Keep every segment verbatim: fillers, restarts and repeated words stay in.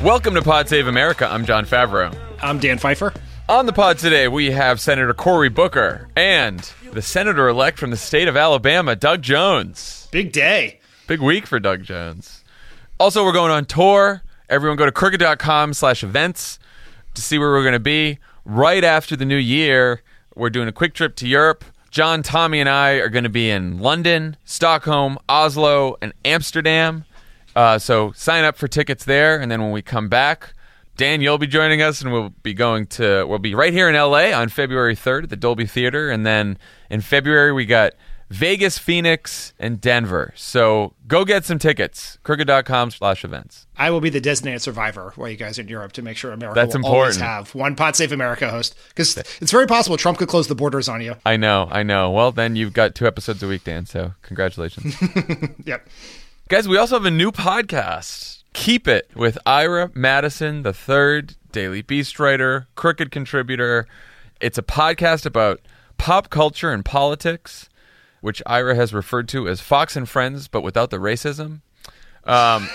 Welcome to Pod Save America. I'm John Favreau. I'm Dan Pfeiffer. On the pod today, we have Senator Cory Booker and the senator-elect from the state of Alabama, Doug Jones. Big day. Big week for Doug Jones. Also, we're going on tour. Everyone go to crooked dot com slash events to see where we're going to be. Right after the new year, we're doing a quick trip to Europe. John, Tommy, and I are going to be in London, Stockholm, Oslo, and Amsterdam. Uh, so sign up for tickets there, and then when we come back, Dan, you'll be joining us, and we'll be going to we'll be right here in L A on February third at the Dolby Theater, and then in February we got Vegas, Phoenix, and Denver. So go get some tickets. crooked dot com slash events. I will be the designated survivor while you guys are in Europe to make sure America That's will important. always have one Pod Save America host, because it's very possible Trump could close the borders on you. I know, I know. Well, then you've got two episodes a week, Dan. So congratulations. Yep. Guys, we also have a new podcast, Keep It, with Ira Madison the Third, Daily Beast writer, Crooked contributor. It's a podcast about pop culture and politics, which Ira has referred to as Fox and Friends, but without the racism. Um,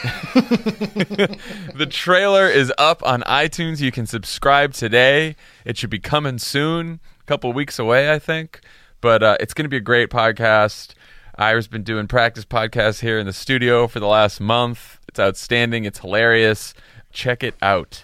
the trailer is up on iTunes. You can subscribe today. It should be coming soon, a couple weeks away, I think. But uh, it's going to be a great podcast. Ira's been doing practice podcasts here in the studio for the last month. It's outstanding. It's hilarious. Check it out.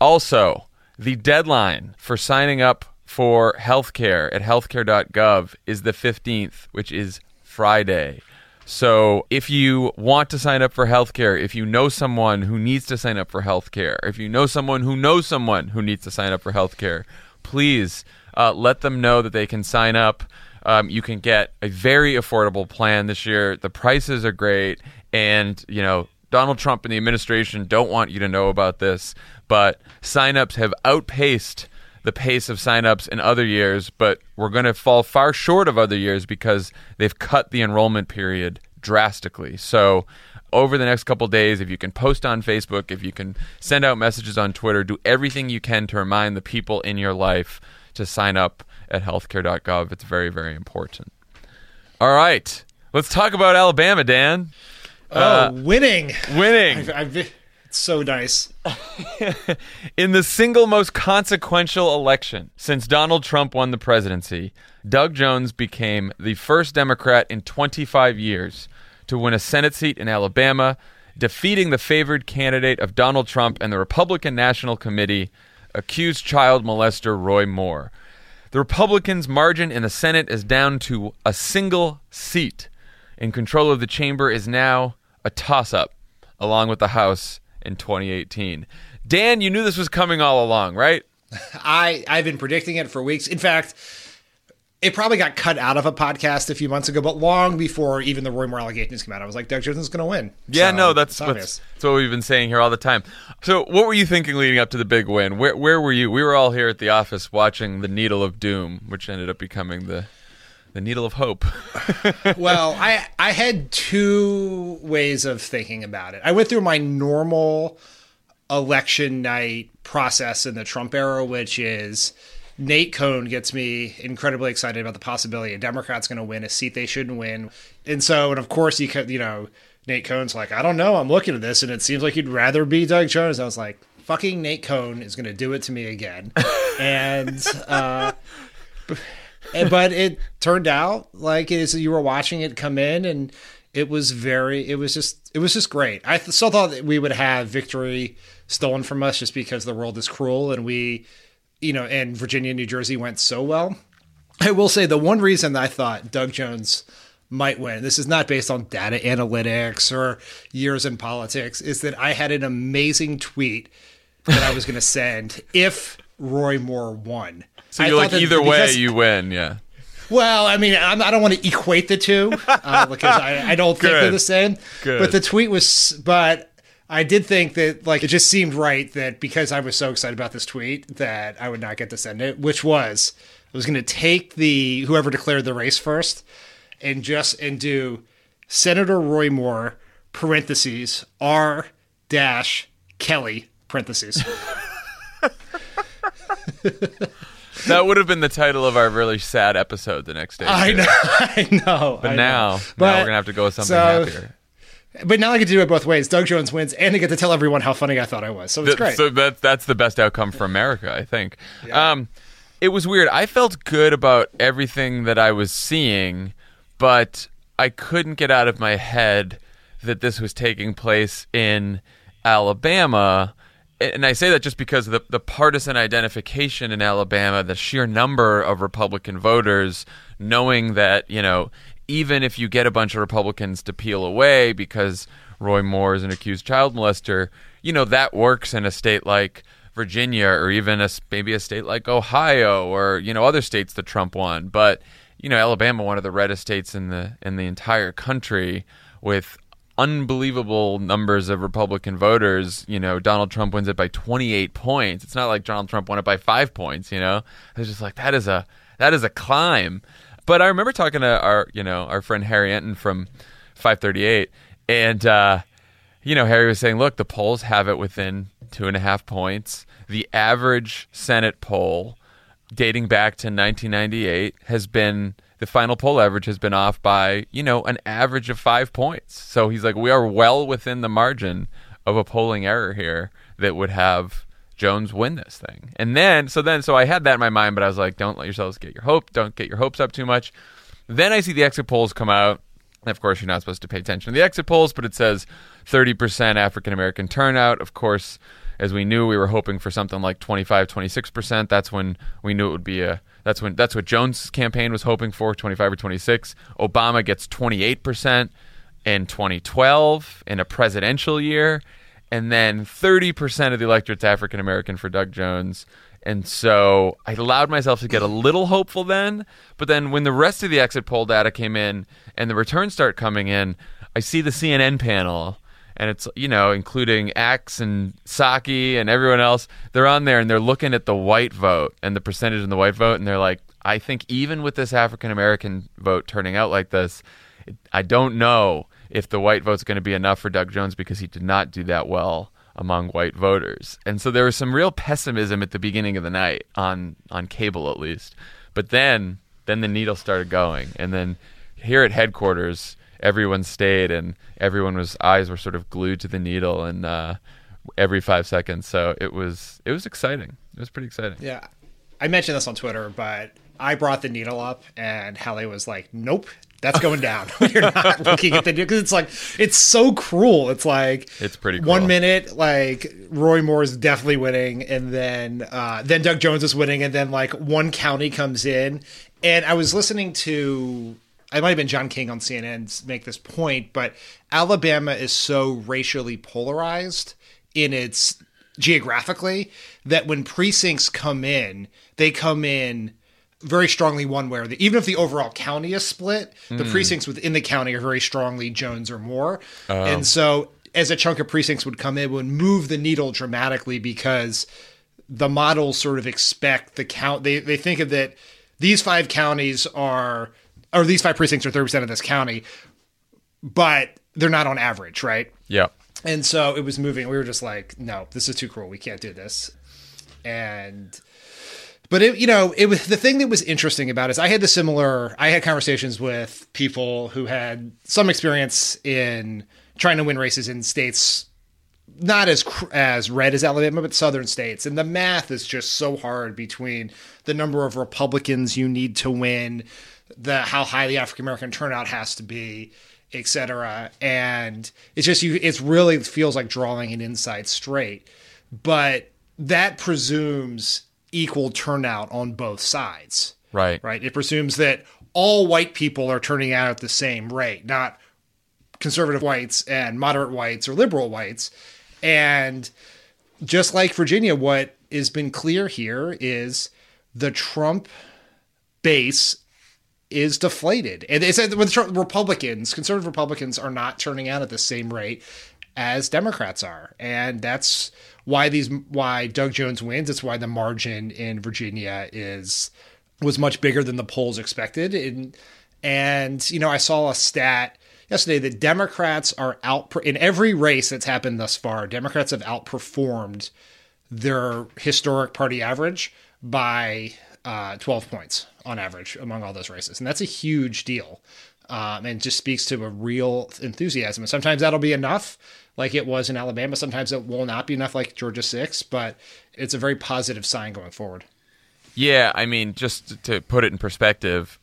Also, the deadline for signing up for healthcare at healthcare dot gov is the fifteenth, which is Friday. So if you want to sign up for healthcare, if you know someone who needs to sign up for healthcare, if you know someone who knows someone who needs to sign up for healthcare, please uh, let them know that they can sign up. Um, you can get a very affordable plan this year. The prices are great. And, you know, Donald Trump and the administration don't want you to know about this. But signups have outpaced the pace of signups in other years. But we're going to fall far short of other years because they've cut the enrollment period drastically. So over the next couple of days, if you can post on Facebook, if you can send out messages on Twitter, do everything you can to remind the people in your life to sign up at healthcare dot gov. It's very, very important. All right. Let's talk about Alabama, Dan. Oh, uh, winning. Winning. I've, I've, it's so nice. In the single most consequential election since Donald Trump won the presidency, Doug Jones became the first Democrat in twenty-five years to win a Senate seat in Alabama, defeating the favored candidate of Donald Trump and the Republican National Committee, accused child molester Roy Moore. The Republicans' margin in the Senate is down to a single seat, and control of the chamber is now a toss-up, along with the House in twenty eighteen. Dan, you knew this was coming all along, right? I, I've been predicting it for weeks. In fact, it probably got cut out of a podcast a few months ago, but long before even the Roy Moore allegations came out, I was like, Doug Jones is going to win. Yeah, so, no, that's, that's, that's what we've been saying here all the time. So what were you thinking leading up to the big win? Where where were you? We were all here at the office watching the Needle of Doom, which ended up becoming the the Needle of Hope. Well, I I had two ways of thinking about it. I went through my normal election night process in the Trump era, which is Nate Cohn gets me incredibly excited about the possibility a Democrat's going to win a seat they shouldn't win. And so, and of course, he, you know, Nate Cohn's like, I don't know, I'm looking at this, and it seems like you'd rather be Doug Jones. I was like, fucking Nate Cohn is going to do it to me again. and, uh, and, but it turned out like it is, you were watching it come in, and it was very, it was just, it was just great. I th- still thought that we would have victory stolen from us just because the world is cruel, and we, you know, and Virginia and New Jersey went so well. I will say the one reason that I thought Doug Jones might win. This is not based on data analytics or years in politics. It's that I had an amazing tweet that I was going to send if Roy Moore won. So you're like, either way, you win, yeah. Well, I mean, I'm, I don't want to equate the two uh, because I, I don't think they're the same. Good. But the tweet was, but I did think that, like, it just seemed right that because I was so excited about this tweet that I would not get to send it, which was I was going to take the whoever declared the race first and just and do Senator Roy Moore parentheses R dash Kelly parentheses. That would have been the title of our really sad episode the next day. I too. know, I know. But I now, know. now but, we're going to have to go with something so, happier. But now I get to do it both ways. Doug Jones wins, and I get to tell everyone how funny I thought I was. So it's the, great. So that, that's the best outcome for America, I think. Yeah. Um, it was weird. I felt good about everything that I was seeing, but I couldn't get out of my head that this was taking place in Alabama. And I say that just because of the, the partisan identification in Alabama, the sheer number of Republican voters, knowing that, you know, even if you get a bunch of Republicans to peel away because Roy Moore is an accused child molester, you know, that works in a state like Virginia or even a, maybe a state like Ohio or, you know, other states that Trump won. But, you know, Alabama, one of the reddest states in the in the entire country with unbelievable numbers of Republican voters. You know, Donald Trump wins it by twenty-eight points. It's not like Donald Trump won it by five points, you know? I was just like, that is a that is a climb. But I remember talking to our, you know, our friend Harry Enten from five thirty-eight, and, uh, you know, Harry was saying, look, the polls have it within two and a half points. The average Senate poll dating back to nineteen ninety-eight has been... the final poll average has been off by, you know, an average of five points. So he's like, we are well within the margin of a polling error here that would have Jones win this thing. And then, so then, so I had that in my mind, but I was like, don't let yourselves get your hope. Don't get your hopes up too much. Then I see the exit polls come out. Of course, you're not supposed to pay attention to the exit polls, but it says thirty percent African-American turnout. Of course, as we knew, we were hoping for something like twenty-five, twenty-six percent. That's when we knew it would be a That's when that's what Jones' campaign was hoping for, twenty-five or twenty-six. Obama gets twenty-eight percent in twenty twelve in a presidential year, and then thirty percent of the electorate's African American for Doug Jones. And so I allowed myself to get a little hopeful then, but then when the rest of the exit poll data came in and the returns start coming in, I see the C N N panel. And it's, you know, including Axe and Psaki and everyone else, they're on there and they're looking at the white vote and the percentage in the white vote. And they're like, I think even with this African-American vote turning out like this, I don't know if the white vote's going to be enough for Doug Jones because he did not do that well among white voters. And so there was some real pessimism at the beginning of the night on, on cable, at least. But then, then the needle started going. And then here at headquarters, everyone stayed and everyone was eyes were sort of glued to the needle and uh, every five seconds. So it was it was exciting. It was pretty exciting. Yeah. I mentioned this on Twitter, but I brought the needle up and Hallie was like, nope, that's going down. You're not looking at the needle. Because it's like, it's so cruel. It's like it's pretty cruel. One minute, like Roy Moore is definitely winning. And then uh, then Doug Jones is winning. And then like one county comes in. And I was listening to... I might have been John King on C N N make this point, but Alabama is so racially polarized in its geographically that when precincts come in, they come in very strongly one way or the other. Even if the overall county is split, mm. the precincts within the county are very strongly Jones or Moore. Oh. And so as a chunk of precincts would come in, it would move the needle dramatically because the models sort of expect the count. They, they think of that these five counties are... or these five precincts are thirty percent of this county, but they're not on average, right? Yeah. And so it was moving. We were just like, no, this is too cruel. We can't do this. And, but it, you know, it was the thing that was interesting about it is I had the similar, I had conversations with people who had some experience in trying to win races in states, not as, as red as Alabama, but southern states. And the math is just so hard between the number of Republicans you need to win, the how high the African-American turnout has to be, et cetera. And it's just, you, it really feels like drawing an inside straight. But that presumes equal turnout on both sides. Right. Right. It presumes that all white people are turning out at the same rate, not conservative whites and moderate whites or liberal whites. And just like Virginia, what has been clear here is the Trump base is deflated. And they said that with Republicans, conservative Republicans are not turning out at the same rate as Democrats are. And that's why these, why Doug Jones wins. It's why the margin in Virginia is, was much bigger than the polls expected. And, and, you know, I saw a stat yesterday that Democrats are out in every race that's happened thus far. Democrats have outperformed their historic party average by uh, twelve points on average among all those races. And that's a huge deal. Um, and just speaks to a real enthusiasm. And sometimes that'll be enough, like it was in Alabama. Sometimes it will not be enough, like Georgia six, but it's a very positive sign going forward. Yeah, I mean, just to put it in perspective,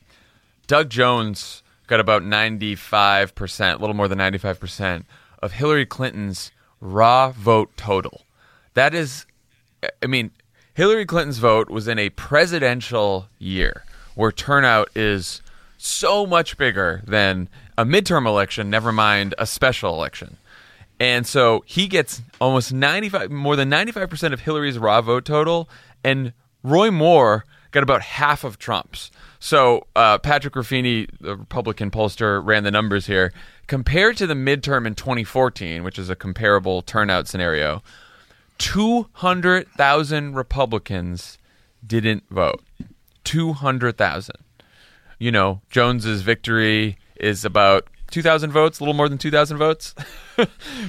Doug Jones got about ninety-five percent, a little more than ninety-five percent of Hillary Clinton's raw vote total. That is, I mean, Hillary Clinton's vote was in a presidential year where turnout is so much bigger than a midterm election, never mind a special election. And so he gets almost ninety-five, more than ninety-five percent of Hillary's raw vote total, and Roy Moore got about half of Trump's. So uh, Patrick Ruffini, the Republican pollster, ran the numbers here. Compared to the midterm in twenty fourteen, which is a comparable turnout scenario, two hundred thousand Republicans didn't vote. two hundred thousand. You know, Jones's victory is about two thousand votes, a little more than two thousand votes.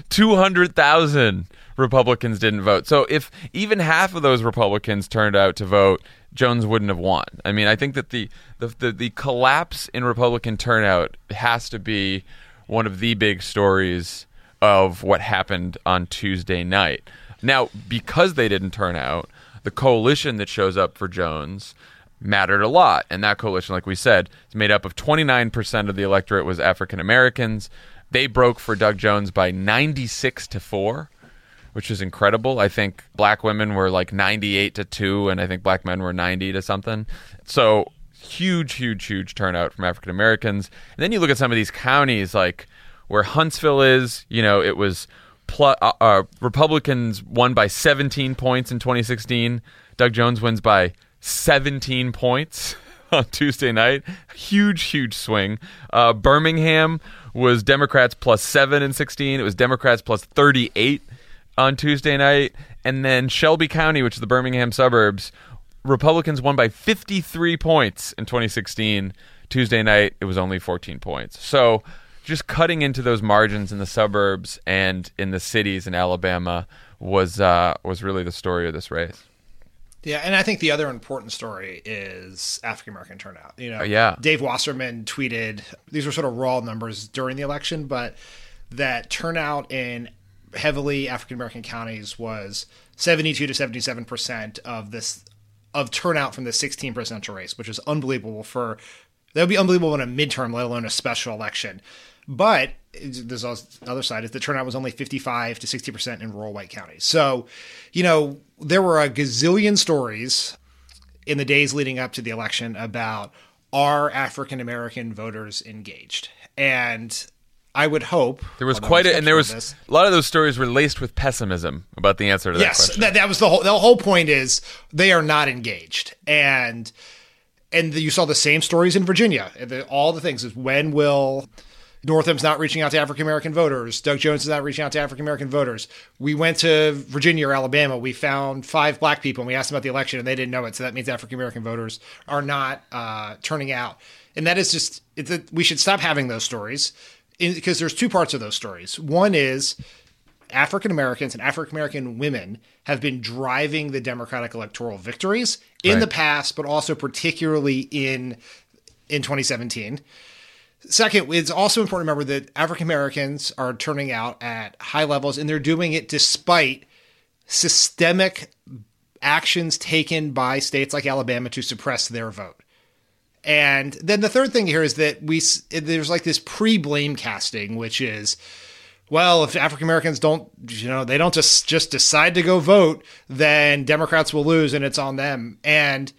two hundred thousand Republicans didn't vote. So if even half of those Republicans turned out to vote, Jones wouldn't have won. I mean, I think that the the, the, the collapse in Republican turnout has to be one of the big stories of what happened on Tuesday night. Now, because they didn't turn out, the coalition that shows up for Jones mattered a lot. And that coalition, like we said, is made up of twenty-nine percent of the electorate was African Americans. They broke for Doug Jones by ninety-six to four, which is incredible. I think black women were like ninety-eight to two, and I think black men were ninety to something. So huge, huge, huge turnout from African Americans. And then you look at some of these counties, like where Huntsville is, you know, it was plus, uh, uh, Republicans won by seventeen points in twenty sixteen. Doug Jones wins by seventeen points on Tuesday night. Huge, huge swing. Uh, Birmingham was Democrats plus seven in sixteen. It was Democrats plus thirty-eight on Tuesday night. And then Shelby County, which is the Birmingham suburbs, Republicans won by fifty-three points in twenty sixteen. Tuesday night, it was only fourteen points. So just cutting into those margins in the suburbs and in the cities in Alabama was uh, was really the story of this race. Yeah, and I think the other important story is African-American turnout. You know, yeah. Dave Wasserman tweeted, these were sort of raw numbers during the election, but that turnout in heavily African-American counties was seventy-two to seventy-seven percent of this of turnout from the sixteen presidential race, which is unbelievable for – that would be unbelievable in a midterm, let alone a special election. But there's the other side is the turnout was only fifty-five to sixty percent in rural white counties. So, you know, there were a gazillion stories in the days leading up to the election about are African-American voters engaged? And I would hope there was quite a, and there was this, a lot of those stories were laced with pessimism about the answer to that yes, question. Yes, that, that was the whole, the whole point is they are not engaged. And, and the, you saw the same stories in Virginia, the, all the things is when will Northam's not reaching out to African-American voters. Doug Jones is not reaching out to African-American voters. We went to Virginia or Alabama. We found five black people, and we asked them about the election, and they didn't know it. So that means African-American voters are not uh, turning out. And that is just it's a, we should stop having those stories because there's two parts of those stories. One is African-Americans and African-American women have been driving the Democratic electoral victories in right. the past, but also particularly in in twenty seventeen. Second, it's also important to remember that African Americans are turning out at high levels, and they're doing it despite systemic actions taken by states like Alabama to suppress their vote. And then the third thing here is that we there's like this pre-blame casting, which is, well, if African Americans don't, you know, they don't just just decide to go vote, then Democrats will lose, and it's on them. And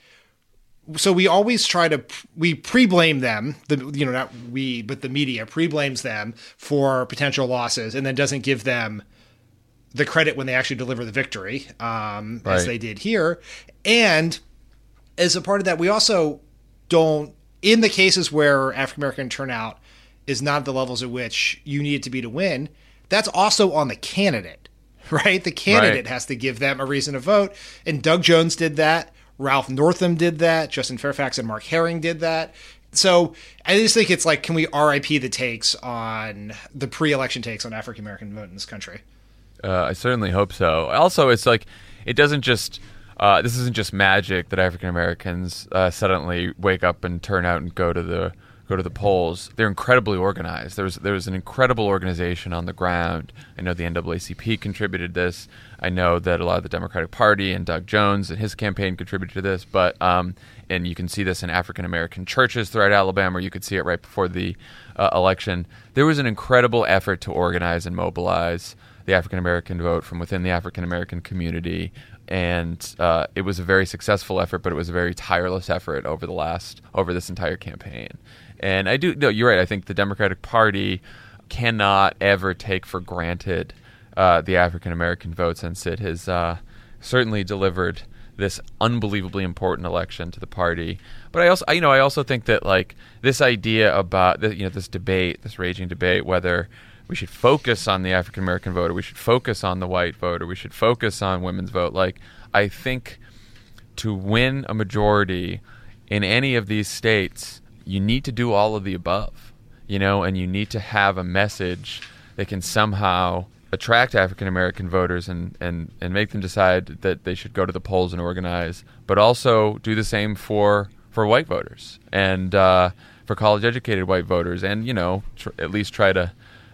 so we always try to, we pre-blame them, the, you know, not we, but the media pre-blames them for potential losses and then doesn't give them the credit when they actually deliver the victory, um, right. as they did here. And as a part of that, we also don't, in the cases where African-American turnout is not the levels at which you need it to be to win, that's also on the candidate, right? The candidate right. has to give them a reason to vote. And Doug Jones did that. Ralph Northam did that. Justin Fairfax and Mark Herring did that. So I just think it's like, can we R I P the takes on the pre-election takes on African-American vote in this country? Uh, I certainly hope so. Also, it's like, it doesn't just, uh, this isn't just magic that African-Americans uh, suddenly wake up and turn out and go to the go to the polls. They're incredibly organized. There was, there was an incredible organization on the ground. I know the N double A C P contributed this. I know that a lot of the Democratic Party and Doug Jones and his campaign contributed to this. But um, and you can see this in African-American churches throughout Alabama. You could see it right before the uh, election. There was an incredible effort to organize and mobilize the African-American vote from within the African-American community. And uh, it was a very successful effort, but it was a very tireless effort over the last over this entire campaign. And I do, no, you're right. I think the Democratic Party cannot ever take for granted uh, the African American vote, since it has uh, certainly delivered this unbelievably important election to the party. But I also, I, you know, I also think that like this idea about the, you know, this debate, this raging debate, whether we should focus on the African American vote, or we should focus on the white vote, or we should focus on women's vote. Like, I think to win a majority in any of these states, you need to do all of the above, you know, and you need to have a message that can somehow attract African-American voters and, and, and make them decide that they should go to the polls and organize, but also do the same for, for white voters and uh, for college-educated white voters and, you know, tr- at least try to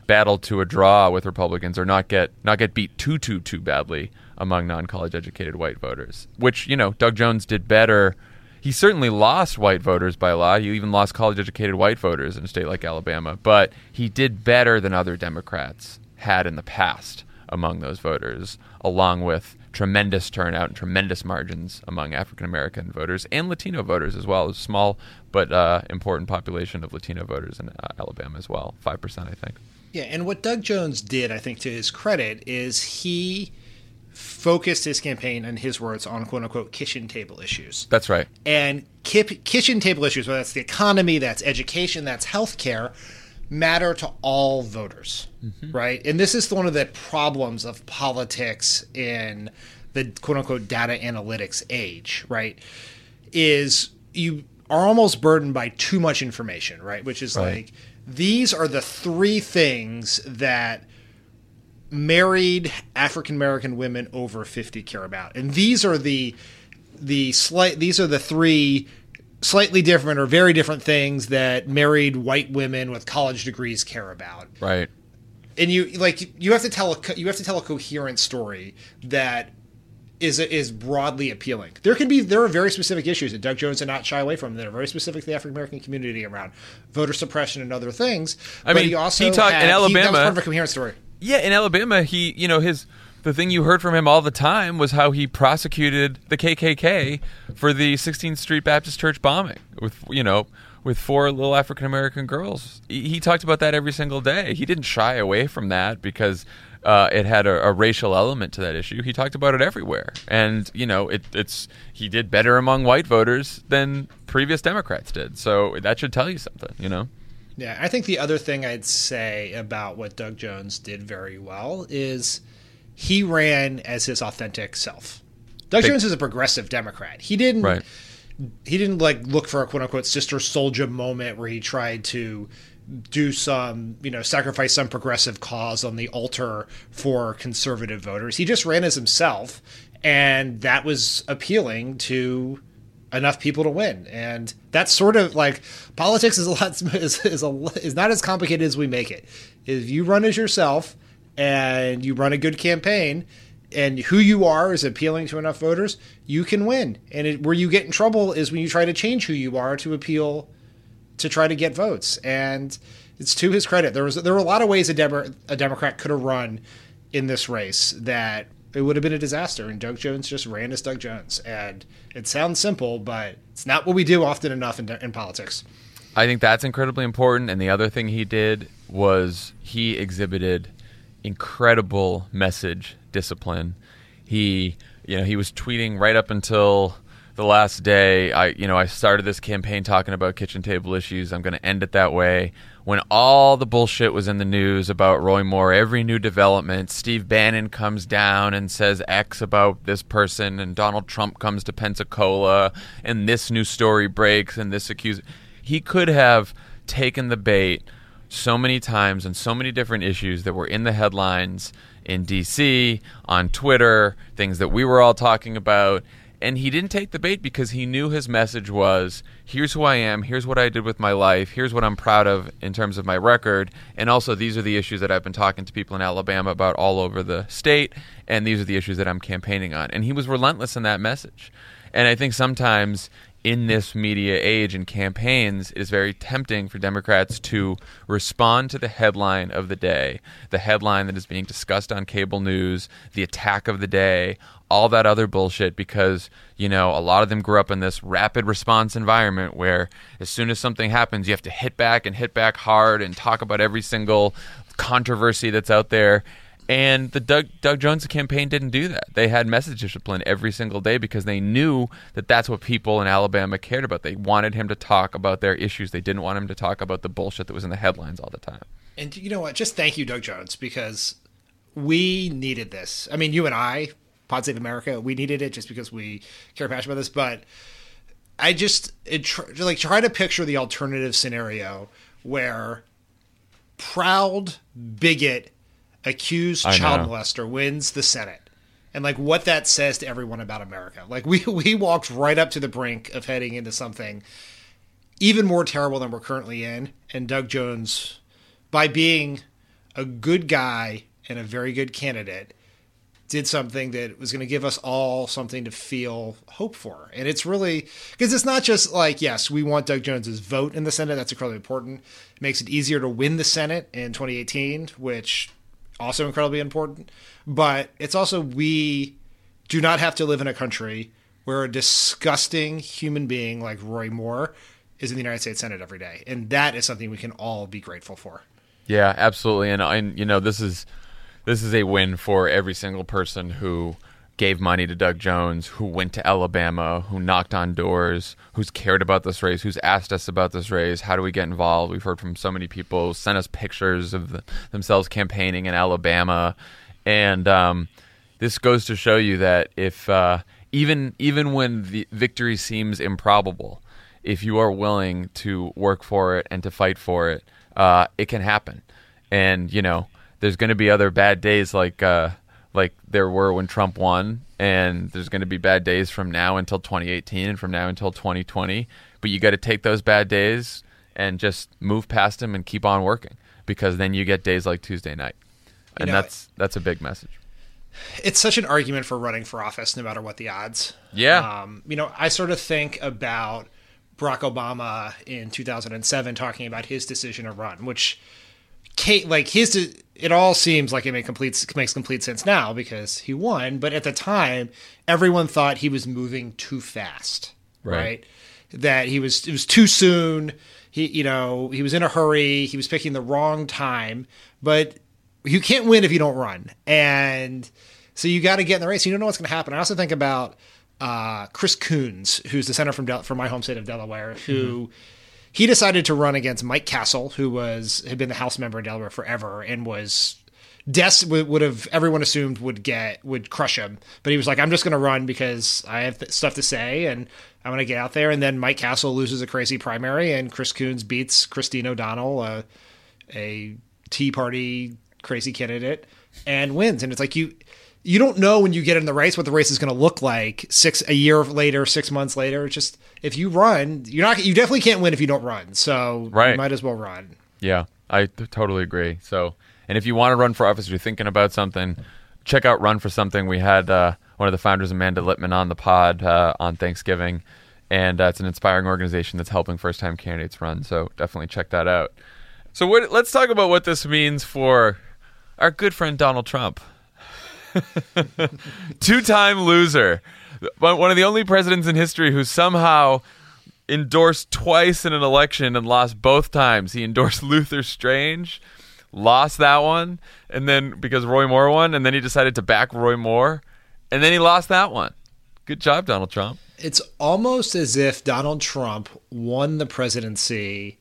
battle to a draw with Republicans or not get not get beat too, too, too badly among non-college-educated white voters, which, you know, Doug Jones did better. He certainly lost white voters by a lot. He even lost college-educated white voters in a state like Alabama. But he did better than other Democrats had in the past among those voters, along with tremendous turnout and tremendous margins among African-American voters and Latino voters as well. A small but uh, important population of Latino voters in uh, Alabama as well, five percent, I think. Yeah, and what Doug Jones did, I think, to his credit, is he focused his campaign, in his words, on quote-unquote kitchen table issues. That's right. And kip, kitchen table issues, whether that's the economy, that's education, that's healthcare, matter to all voters, mm-hmm. right? And this is one of the problems of politics in the quote-unquote data analytics age, right, is you are almost burdened by too much information, right, which is right. like these are the three things that married African-American women over fifty care about. And these are the the slight these are the three slightly different or very different things that married white women with college degrees care about. Right. And you like you have to tell a you have to tell a coherent story that is is broadly appealing. There can be there are very specific issues that Doug Jones did not shy away from that are very specific to the African American community around voter suppression and other things. I but mean, he also he talked had, in Alabama he, that was part of a coherent story. Yeah, in Alabama, he, you know, his the thing you heard from him all the time was how he prosecuted the K K K for the sixteenth Street Baptist Church bombing with, you know, with four little African American girls. He, he talked about that every single day. He didn't shy away from that because uh, it had a, a racial element to that issue. He talked about it everywhere, and you know, it, it's he did better among white voters than previous Democrats did. So that should tell you something, you know. Yeah, I think the other thing I'd say about what Doug Jones did very well is he ran as his authentic self. Doug Big. Jones is a progressive Democrat. He didn't right. he didn't like look for a quote unquote sister soldier moment where he tried to do some, you know, sacrifice some progressive cause on the altar for conservative voters. He just ran as himself, and that was appealing to enough people to win, and that's sort of like politics is a lot is is, a, is not as complicated as we make it. If you run as yourself and you run a good campaign, and who you are is appealing to enough voters, you can win. And it, where you get in trouble is when you try to change who you are to appeal to try to get votes. And it's to his credit, there was there were a lot of ways a, Demo, a Democrat could have run in this race that It would have been a disaster, and Doug Jones just ran as Doug Jones. And it sounds simple, but it's not what we do often enough in, in politics. I think that's incredibly important. And the other thing he did was he exhibited incredible message discipline. He, you know, he was tweeting right up until the last day. I, you know, I started this campaign talking about kitchen table issues. I'm going to end it that way. When all the bullshit was in the news about Roy Moore, every new development, Steve Bannon comes down and says X about this person, and Donald Trump comes to Pensacola, and this new story breaks, and this accused. He could have taken the bait so many times on so many different issues that were in the headlines in D C, on Twitter, things that we were all talking about. And he didn't take the bait because he knew his message was, here's who I am, here's what I did with my life, here's what I'm proud of in terms of my record, and also these are the issues that I've been talking to people in Alabama about all over the state, and these are the issues that I'm campaigning on. And he was relentless in that message. And I think sometimes in this media age and campaigns, it is very tempting for Democrats to respond to the headline of the day, the headline that is being discussed on cable news, the attack of the day, all that other bullshit, because, you know, a lot of them grew up in this rapid response environment where as soon as something happens, you have to hit back and hit back hard and talk about every single controversy that's out there. And the Doug, Doug Jones campaign didn't do that. They had message discipline every single day because they knew that that's what people in Alabama cared about. They wanted him to talk about their issues. They didn't want him to talk about the bullshit that was in the headlines all the time. And you know what? Just thank you, Doug Jones, because we needed this. I mean, you and I, Pod Save America, we needed it just because we care passionate about this. But I just it tr- like try to picture the alternative scenario where proud bigot accused I child know. molester wins the Senate, and like what that says to everyone about America. Like we we walked right up to the brink of heading into something even more terrible than we're currently in. And Doug Jones, by being a good guy and a very good candidate, did something that was going to give us all something to feel hope for. And it's really, because it's not just like, yes, we want Doug Jones's vote in the Senate. That's incredibly important. It makes it easier to win the Senate in twenty eighteen, which also incredibly important. But it's also, we do not have to live in a country where a disgusting human being like Roy Moore is in the United States Senate every day. And that is something we can all be grateful for. Yeah, absolutely. And, and you know, this is, This is a win for every single person who gave money to Doug Jones, who went to Alabama, who knocked on doors, who's cared about this race, who's asked us about this race. How do we get involved? We've heard from so many people, sent us pictures of the, themselves campaigning in Alabama. And um, this goes to show you that if uh, even even when the victory seems improbable, if you are willing to work for it and to fight for it, uh, it can happen. And, you know, there's going to be other bad days like uh, like there were when Trump won, and there's going to be bad days from now until twenty eighteen and from now until twenty twenty. But you got to take those bad days and just move past them and keep on working, because then you get days like Tuesday night. And you know, that's that's a big message. It's such an argument for running for office no matter what the odds. Yeah. Um, you know, I sort of think about Barack Obama in two thousand seven talking about his decision to run, which – Kate, like his, it all seems like it makes complete, makes complete sense now because he won. But at the time, everyone thought he was moving too fast, right? right? That he was, it was too soon. He, you know, he was in a hurry. He was picking the wrong time. But you can't win if you don't run, and so you got to get in the race. You don't know what's going to happen. I also think about uh, Chris Coons, who's the senator from Del- from my home state of Delaware, who. Mm-hmm. He decided to run against Mike Castle, who was had been the House member in Delaware forever and was des- would have everyone assumed would get would crush him. But he was like, I'm just going to run because I have th- stuff to say and I'm going to get out there. And then Mike Castle loses a crazy primary, and Chris Coons beats Christine O'Donnell, uh, a Tea Party crazy candidate, and wins. And it's like you you don't know when you get in the race what the race is going to look like six a year later, six months later. It's just, if you run, you're not. You definitely can't win if you don't run. So right. You might as well run. Yeah, I t- totally agree. So, and if you want to run for office, you're thinking about something, check out Run for Something. We had uh, one of the founders, Amanda Lippman, on the pod uh, on Thanksgiving, and uh, it's an inspiring organization that's helping first-time candidates run. So definitely check that out. So what, let's talk about what this means for our good friend Donald Trump. Two-time loser. One of the only presidents in history who somehow endorsed twice in an election and lost both times. He endorsed Luther Strange, lost that one, and then because Roy Moore won, and then he decided to back Roy Moore, and then he lost that one. Good job, Donald Trump. It's almost as if Donald Trump won the presidency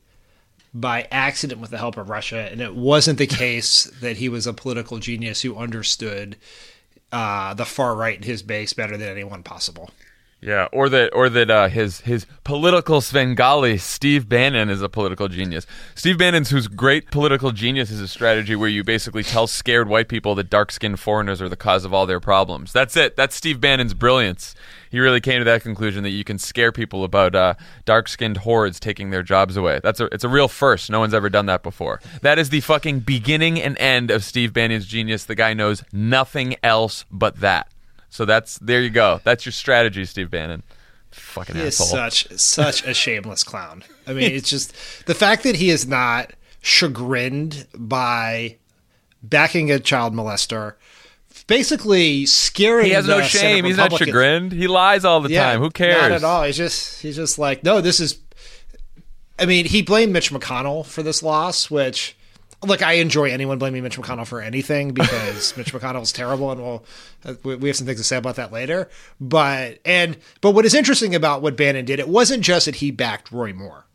by accident with the help of Russia, and it wasn't the case that he was a political genius who understood uh, the far right in his base better than anyone possible. Yeah, or that, or that uh, his his political Svengali, Steve Bannon, is a political genius. Steve Bannon's whose great political genius is a strategy where you basically tell scared white people that dark-skinned foreigners are the cause of all their problems. That's it. That's Steve Bannon's brilliance. He really came to that conclusion that you can scare people about uh, dark-skinned hordes taking their jobs away. That's a it's a real first. No one's ever done that before. That is the fucking beginning and end of Steve Bannon's genius. The guy knows nothing else but that. So that's there you go. That's your strategy, Steve Bannon. Fucking he asshole. Is such such a shameless clown. I mean, it's just the fact that he is not chagrined by backing a child molester, basically scaring. He has no shame. He's not chagrined. He lies all the yeah, time. Who cares? Not at all. He's just he's just like, no, this is. I mean, he blamed Mitch McConnell for this loss, which. Look, I enjoy anyone blaming Mitch McConnell for anything because Mitch McConnell's terrible, and we'll, we have some things to say about that later. But and but what is interesting about what Bannon did, it wasn't just that he backed Roy Moore.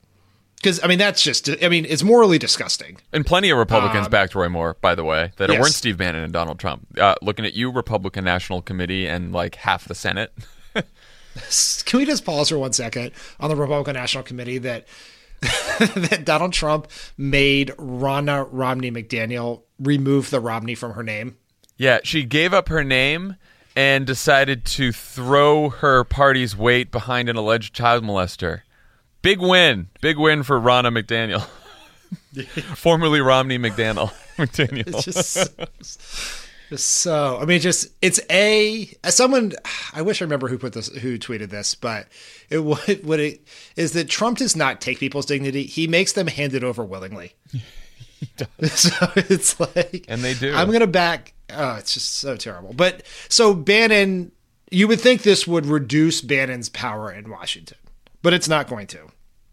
Because, I mean, that's just, I mean, it's morally disgusting. And plenty of Republicans um, backed Roy Moore, by the way, that yes. It weren't Steve Bannon and Donald Trump. Uh, looking at you, Republican National Committee, and like half the Senate. Can we just pause for one second on the Republican National Committee that... that Donald Trump made Ronna McDaniel remove the Romney from her name. Yeah, she gave up her name and decided to throw her party's weight behind an alleged child molester. Big win. Big win for Ronna McDaniel. Formerly Romney McDaniel. McDaniel. It's just, just so, I mean, just, it's a, as someone, I wish I remember who put this, who tweeted this, but It what, what it is that Trump does not take people's dignity. He makes them hand it over willingly. He does. So it's like, and they do. I'm going to back. Oh, it's just so terrible. But so Bannon, you would think this would reduce Bannon's power in Washington, but it's not going to.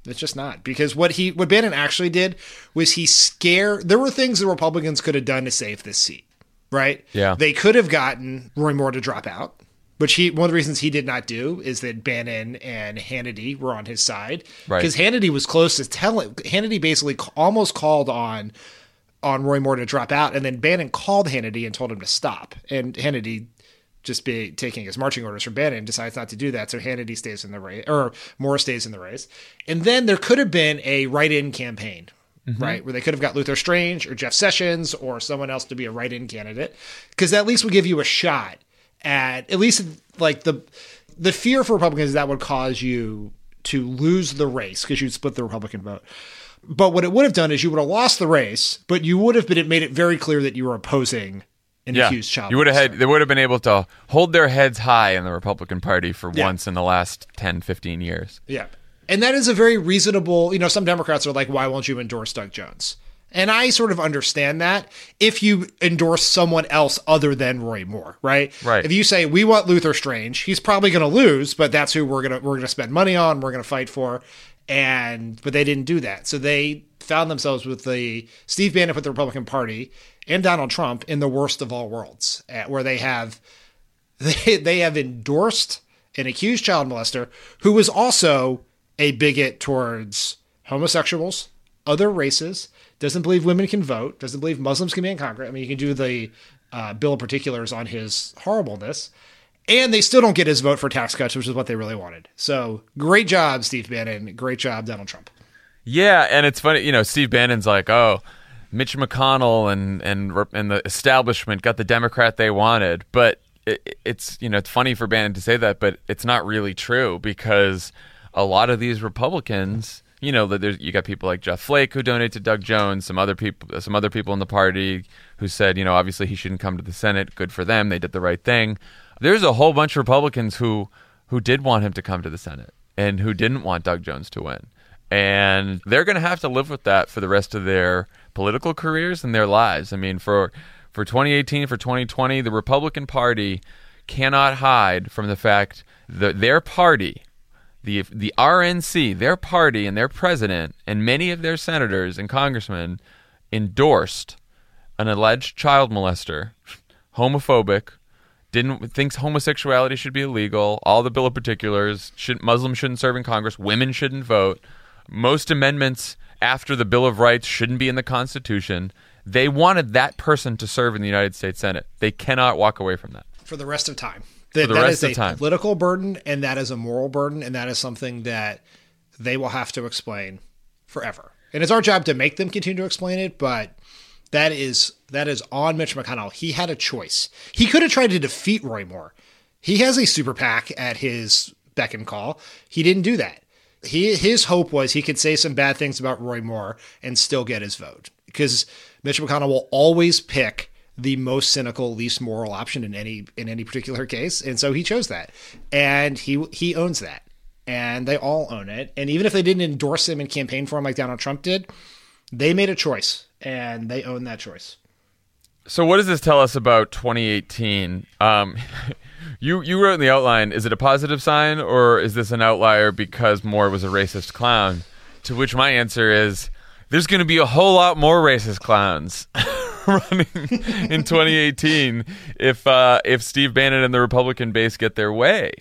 It's just not, because what he what Bannon actually did was he scared. There were things the Republicans could have done to save this seat, right? Yeah, they could have gotten Roy Moore to drop out. Which he one of the reasons he did not do is that Bannon and Hannity were on his side, right? Because Hannity was close to telling Hannity basically almost called on on Roy Moore to drop out, and then Bannon called Hannity and told him to stop, and Hannity just be taking his marching orders from Bannon decides not to do that, so Hannity stays in the race or Moore stays in the race, and then there could have been a write-in campaign. Mm-hmm. Right, where they could have got Luther Strange or Jeff Sessions or someone else to be a write-in candidate, because that at least would give you a shot. At at least, like, the the fear for Republicans is that would cause you to lose the race because you'd split the Republican vote. But what it would have done is you would have lost the race, but you would have been, it made it very clear that you were opposing an yeah. accused child. You would have had, they would have been able to hold their heads high in the Republican Party for yeah. once in the last ten, fifteen years. Yeah. And that is a very reasonable, you know, some Democrats are like, why won't you endorse Doug Jones? And I sort of understand that if you endorse someone else other than Roy Moore, right? Right. If you say we want Luther Strange, he's probably going to lose, but that's who we're going to we're going to spend money on, we're going to fight for, and but they didn't do that, so they found themselves with the Steve Bannon with the Republican Party and Donald Trump in the worst of all worlds, where they have they they have endorsed an accused child molester who was also a bigot towards homosexuals, other races. Doesn't believe women can vote. Doesn't believe Muslims can be in Congress. I mean, you can do the uh, bill of particulars on his horribleness. And they still don't get his vote for tax cuts, which is what they really wanted. So great job, Steve Bannon. Great job, Donald Trump. Yeah, and it's funny. You know, Steve Bannon's like, oh, Mitch McConnell and and, and the establishment got the Democrat they wanted. But it, it's, you know, it's funny for Bannon to say that, but it's not really true because a lot of these Republicans... You know, there's, you got people like Jeff Flake who donated to Doug Jones, some other people, some other people in the party who said, you know, obviously he shouldn't come to the Senate. Good for them; they did the right thing. There's a whole bunch of Republicans who who did want him to come to the Senate and who didn't want Doug Jones to win, and they're going to have to live with that for the rest of their political careers and their lives. I mean, for for twenty eighteen, for twenty twenty, the Republican Party cannot hide from the fact that their party, the the R N C, their party and their president and many of their senators and congressmen endorsed an alleged child molester, homophobic, didn't thinks homosexuality should be illegal, all the Bill of Particulars, should, Muslims shouldn't serve in Congress, women shouldn't vote, most amendments after the Bill of Rights shouldn't be in the Constitution. They wanted that person to serve in the United States Senate. They cannot walk away from that. For the rest of time. The, for the that rest is of a time. Political burden, and that is a moral burden, and that is something that they will have to explain forever. And it's our job to make them continue to explain it, but that is that is on Mitch McConnell. He had a choice. He could have tried to defeat Roy Moore. He has a super PAC at his beck and call. He didn't do that. He his hope was he could say some bad things about Roy Moore and still get his vote, because Mitch McConnell will always pick the most cynical, least moral option in any in any particular case, and so he chose that, and he he owns that, and they all own it. And even if they didn't endorse him and campaign for him like Donald Trump did, they made a choice, and they own that choice. So what does this tell us about twenty eighteen? Um, you you wrote in the outline, is it a positive sign, or is this an outlier because Moore was a racist clown? To which my answer is, there's going to be a whole lot more racist clowns running in twenty eighteen if uh, if Steve Bannon and the Republican base get their way.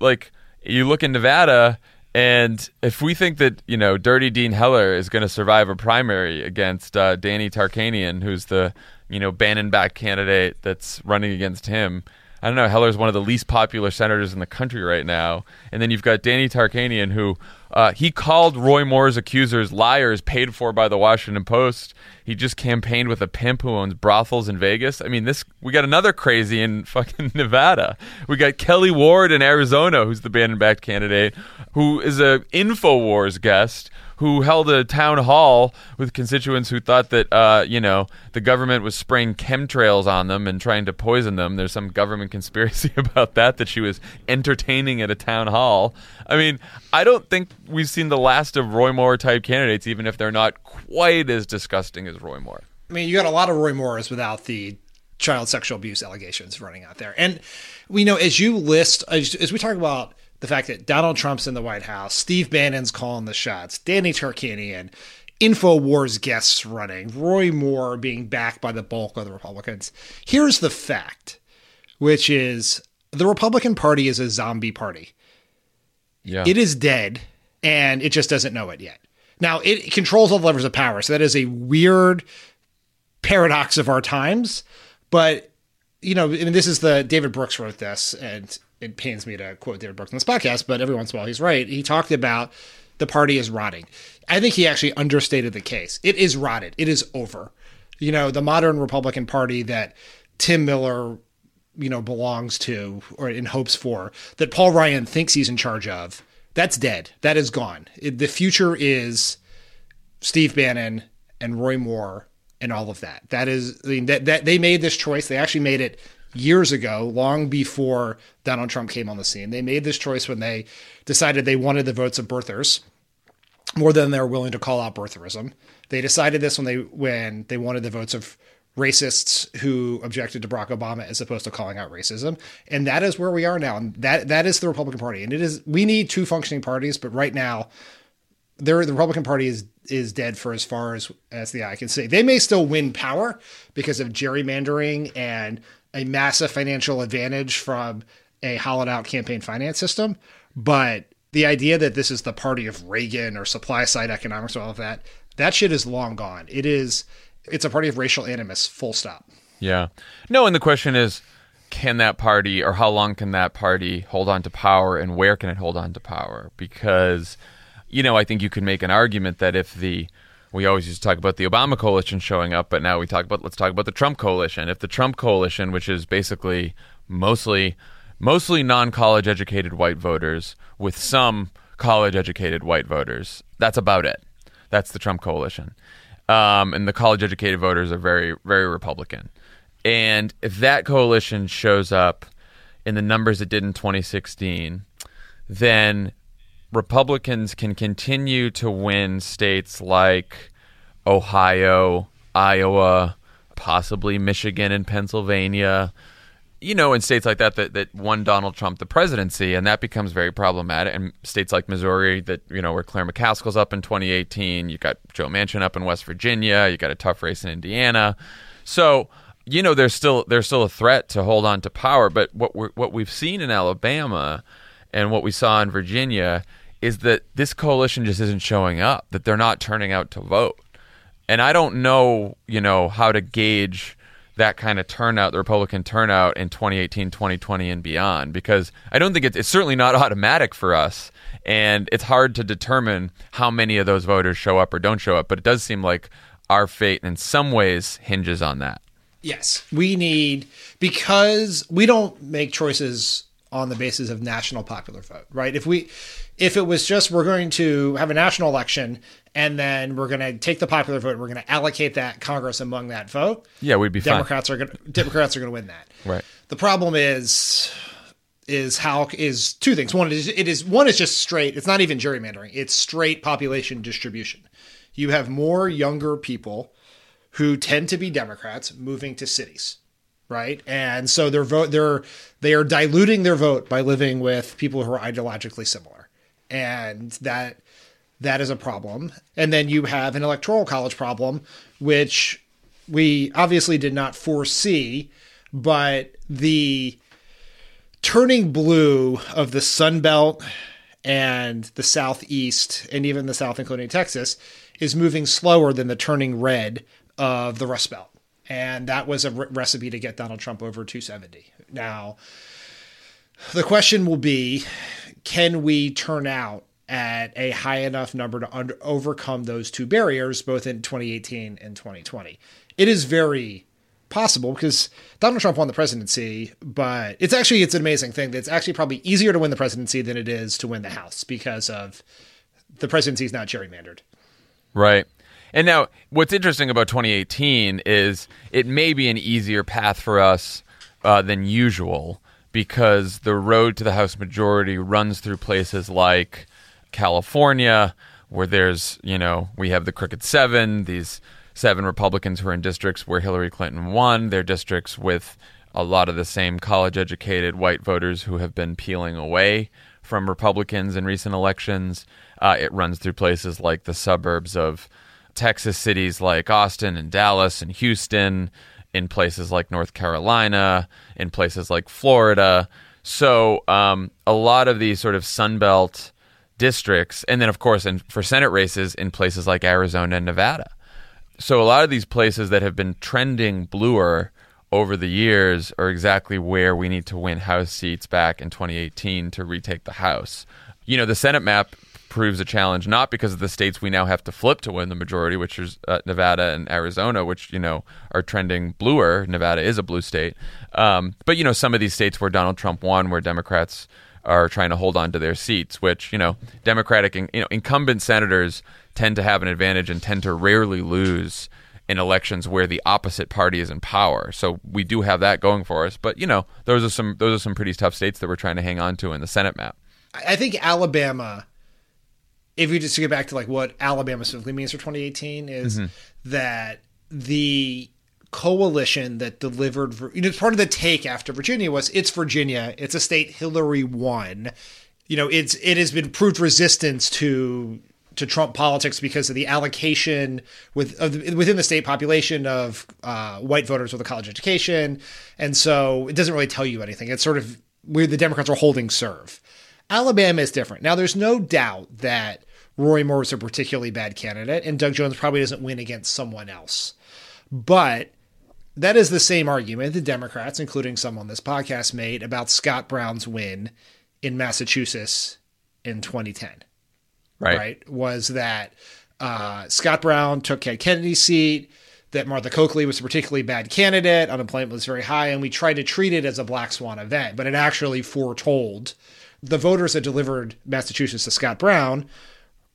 Like, you look in Nevada, and if we think that, you know, Dirty Dean Heller is going to survive a primary against uh, Danny Tarkanian, who's the, you know, Bannon-backed candidate that's running against him, I don't know, Heller's one of the least popular senators in the country right now. And then you've got Danny Tarkanian, who uh, he called Roy Moore's accusers liars paid for by the Washington Post. He just campaigned with a pimp who owns brothels in Vegas. I mean, this we got another crazy in fucking Nevada. We got Kelly Ward in Arizona, who's the Bannon-backed candidate, who is a InfoWars guest, who held a town hall with constituents who thought that, uh, you know, the government was spraying chemtrails on them and trying to poison them. There's some government conspiracy about that, that she was entertaining at a town hall. I mean, I don't think we've seen the last of Roy Moore-type candidates, even if they're not quite as disgusting as Roy Moore. I mean, you got a lot of Roy Moores without the child sexual abuse allegations running out there. And, you know, as you list, as, as we talk about the fact that Donald Trump's in the White House, Steve Bannon's calling the shots, Danny Tarkanian, InfoWars guests running, Roy Moore being backed by the bulk of the Republicans. Here's the fact, which is the Republican Party is a zombie party. Yeah. It is dead, and it just doesn't know it yet. Now, it controls all the levers of power, so that is a weird paradox of our times. But, you know, I mean, this is the – David Brooks wrote this, and – it pains me to quote David Brooks on this podcast, but every once in a while he's right. He talked about the party is rotting. I think he actually understated the case. It is rotted. It is over. You know, the modern Republican Party that Tim Miller, you know, belongs to or in hopes for, that Paul Ryan thinks he's in charge of, that's dead. That is gone. It, the future is Steve Bannon and Roy Moore and all of that. That is, I mean, that, that they made this choice. They actually made it years ago, long before Donald Trump came on the scene. They made this choice when they decided they wanted the votes of birthers more than they were willing to call out birtherism. They decided this when they when they wanted the votes of racists who objected to Barack Obama as opposed to calling out racism. And that is where we are now. And that that is the Republican Party. And it is we need two functioning parties, but right now there the Republican Party is is dead for as far as, as the eye can see. They may still win power because of gerrymandering and a massive financial advantage from a hollowed-out campaign finance system. But the idea that this is the party of Reagan or supply-side economics or all of that, that shit is long gone. It is, it's a party of racial animus, full stop. Yeah. No, and the question is, can that party, or how long can that party hold on to power, and where can it hold on to power? Because, you know, I think you can make an argument that if the we always used to talk about the Obama coalition showing up, but now we talk about, let's talk about the Trump coalition. If the Trump coalition, which is basically mostly mostly non-college educated white voters with some college educated white voters, that's about it. That's the Trump coalition. Um, and the college educated voters are very, very Republican. And if that coalition shows up in the numbers it did in twenty sixteen, then Republicans can continue to win states like Ohio, Iowa, possibly Michigan and Pennsylvania, you know, in states like that, that that won Donald Trump the presidency, and that becomes very problematic. And states like Missouri, that, you know, where Claire McCaskill's up in twenty eighteen, you got Joe Manchin up in West Virginia, you got a tough race in Indiana. So, you know, there's still there's still a threat to hold on to power. But what we're, what we've seen in Alabama and what we saw in Virginia is that this coalition just isn't showing up, that they're not turning out to vote. And I don't know, you know, how to gauge that kind of turnout, the Republican turnout in twenty eighteen, twenty twenty, and beyond, because I don't think it, it's certainly not automatic for us, and it's hard to determine how many of those voters show up or don't show up, but it does seem like our fate in some ways hinges on that. Yes, we need, because we don't make choices on the basis of national popular vote, right? If we, if it was just we're going to have a national election and then we're going to take the popular vote, we're going to allocate that Congress among that vote. Yeah, we'd be Democrats fine. Are going to, Democrats are going to win that. Right. The problem is, is how is two things. One is it is one is just straight. It's not even gerrymandering. It's straight population distribution. You have more younger people who tend to be Democrats moving to cities, right? And so their vote, they're they are diluting their vote by living with people who are ideologically similar, and that. That is a problem. And then you have an electoral college problem, which we obviously did not foresee, but the turning blue of the Sun Belt and the Southeast, and even the South, including Texas, is moving slower than the turning red of the Rust Belt. And that was a re- recipe to get Donald Trump over two seventy. Now, the question will be, can we turn out at a high enough number to under, overcome those two barriers, both in twenty eighteen and twenty twenty. It is very possible because Donald Trump won the presidency, but it's actually, it's an amazing thing that it's actually probably easier to win the presidency than it is to win the House because of the presidency is not gerrymandered. Right. And now what's interesting about twenty eighteen is it may be an easier path for us uh, than usual because the road to the House majority runs through places like California, where there's, you know, we have the Crooked Seven, these seven Republicans who are in districts where Hillary Clinton won, they're districts with a lot of the same college-educated white voters who have been peeling away from Republicans in recent elections. Uh, it runs through places like the suburbs of Texas, cities like Austin and Dallas and Houston, in places like North Carolina, in places like Florida. So um, a lot of these sort of Sunbelt districts, and then of course, and for Senate races in places like Arizona and Nevada. So a lot of these places that have been trending bluer over the years are exactly where we need to win House seats back in twenty eighteen to retake the House. You know, the Senate map proves a challenge, not because of the states we now have to flip to win the majority, which is uh, Nevada and Arizona, which, you know, are trending bluer. Nevada is a blue state. Um, but, you know, some of these states where Donald Trump won, where Democrats are trying to hold on to their seats, which, you know, Democratic and, you know, incumbent senators tend to have an advantage and tend to rarely lose in elections where the opposite party is in power. So we do have that going for us. But, you know, those are some those are some pretty tough states that we're trying to hang on to in the Senate map. I think Alabama, if you just get back to like what Alabama specifically means for twenty eighteen, is mm-hmm. that the coalition that delivered, you know, part of the take after Virginia was it's Virginia, it's a state Hillary won, you know, it's it has been proved resistance to to Trump politics because of the allocation with of the, within the state population of uh, white voters with a college education, and so it doesn't really tell you anything. It's sort of where the Democrats are holding serve. Alabama is different. Now, there's no doubt that Roy Moore is a particularly bad candidate, and Doug Jones probably doesn't win against someone else, but that is the same argument the Democrats, including some on this podcast, made about Scott Brown's win in Massachusetts in twenty ten. Right. right? Was that uh, Scott Brown took Ted Kennedy's seat, that Martha Coakley was a particularly bad candidate, unemployment was very high, and we tried to treat it as a black swan event, but it actually foretold the voters that delivered Massachusetts to Scott Brown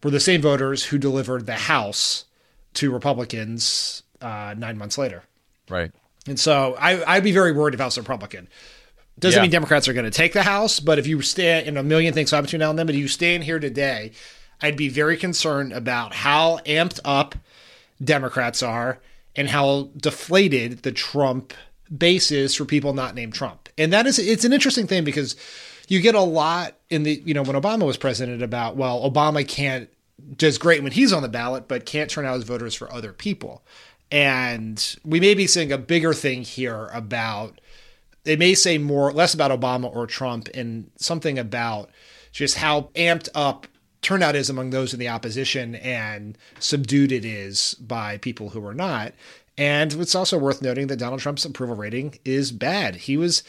were the same voters who delivered the House to Republicans uh, nine months later. Right. And so I, I'd be very worried if I was a Republican. Doesn't yeah. mean Democrats are going to take the House, but if you stay in a million things happen between now and then, but if you stand here today, I'd be very concerned about how amped up Democrats are and how deflated the Trump base is for people not named Trump. And that is, it's an interesting thing because you get a lot in the, you know, when Obama was president about, well, Obama can't, does great when he's on the ballot, but can't turn out his voters for other people. And we may be seeing a bigger thing here about, they may say more, less about Obama or Trump and something about just how amped up turnout is among those in the opposition and subdued it is by people who are not. And it's also worth noting that Donald Trump's approval rating is bad. He was,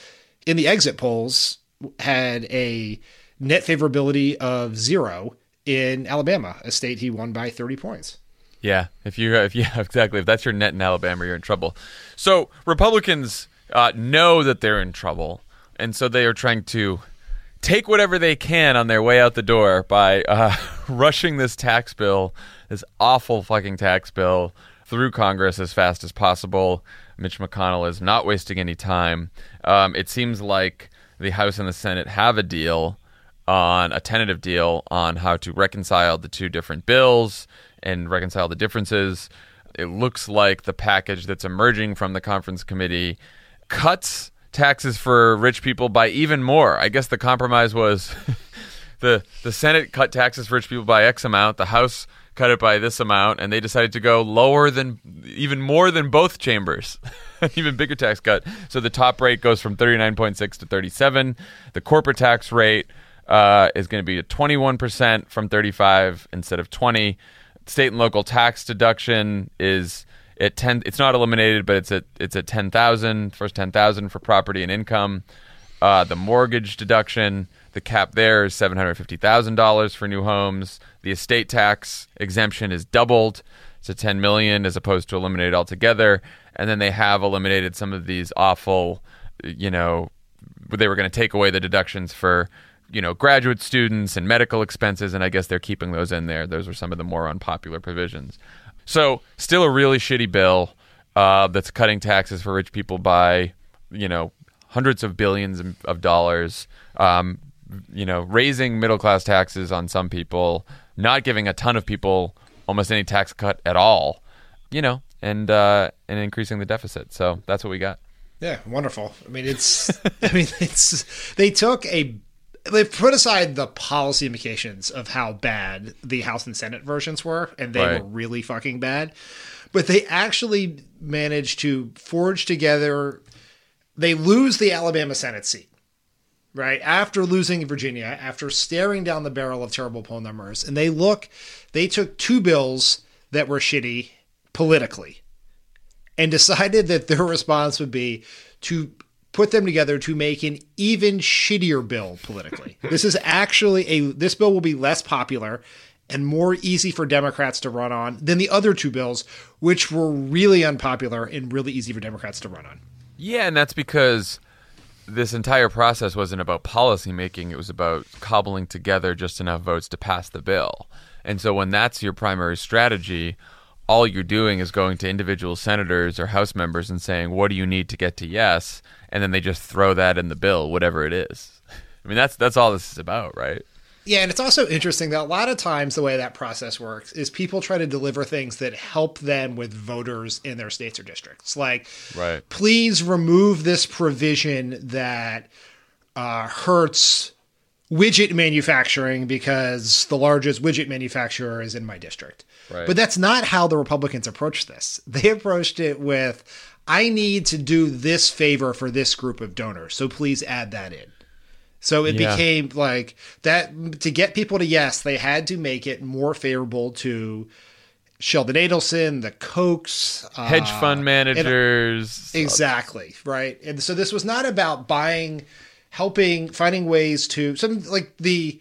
in the exit polls, had a net favorability of zero in Alabama, a state he won by thirty points. Yeah, if you if you exactly if that's your net in Alabama, you're in trouble. So Republicans uh, know that they're in trouble, and so they are trying to take whatever they can on their way out the door by uh, rushing this tax bill, this awful fucking tax bill, through Congress as fast as possible. Mitch McConnell is not wasting any time. Um, it seems like the House and the Senate have a deal on a tentative deal on how to reconcile the two different bills and reconcile the differences. It looks like the package that's emerging from the conference committee cuts taxes for rich people by even more. I guess the compromise was the the Senate cut taxes for rich people by X amount. The House cut it by this amount, and they decided to go lower than, even more than both chambers, even bigger tax cut. So the top rate goes from thirty-nine point six to thirty-seven. The corporate tax rate uh, is going to be at twenty-one percent from thirty-five instead of twenty. State and local tax deduction is at ten. It's not eliminated, but it's at it's at ten thousand. First ten thousand for property and income. Uh, the mortgage deduction, the cap there is seven hundred fifty thousand dollars for new homes. The estate tax exemption is doubled to ten million dollars as opposed to eliminated altogether. And then they have eliminated some of these awful, you know, they were going to take away the deductions for, you know, graduate students and medical expenses. And I guess they're keeping those in there. Those are some of the more unpopular provisions. So still a really shitty bill uh, that's cutting taxes for rich people by, you know, hundreds of billions of dollars. Um, you know, raising middle-class taxes on some people, not giving a ton of people almost any tax cut at all, you know, and uh, and increasing the deficit. So that's what we got. Yeah, wonderful. I mean, it's, I mean, it's, they took a, they put aside the policy implications of how bad the House and Senate versions were, and they right. were really fucking bad, but they actually managed to forge together, they lose the Alabama Senate seat. Right after losing Virginia, after staring down the barrel of terrible poll numbers, and they look, they took two bills that were shitty politically and decided that their response would be to put them together to make an even shittier bill politically. This is actually a, this bill will be less popular and more easy for Democrats to run on than the other two bills, which were really unpopular and really easy for Democrats to run on. Yeah, and that's because this entire process wasn't about policymaking. It was about cobbling together just enough votes to pass the bill. And so when that's your primary strategy, all you're doing is going to individual senators or House members and saying, what do you need to get to yes? And then they just throw that in the bill, whatever it is. I mean, that's that's all this is about, right? Yeah, and it's also interesting that a lot of times the way that process works is people try to deliver things that help them with voters in their states or districts. Like, right. please remove this provision that uh, hurts widget manufacturing because the largest widget manufacturer is in my district. Right. But that's not how the Republicans approached this. They approached it with, I need to do this favor for this group of donors, so please add that in. So it yeah. became like that to get people to yes, they had to make it more favorable to Sheldon Adelson, the Kochs, hedge uh, fund managers. And, exactly. Right. And so this was not about buying, helping, finding ways to something like the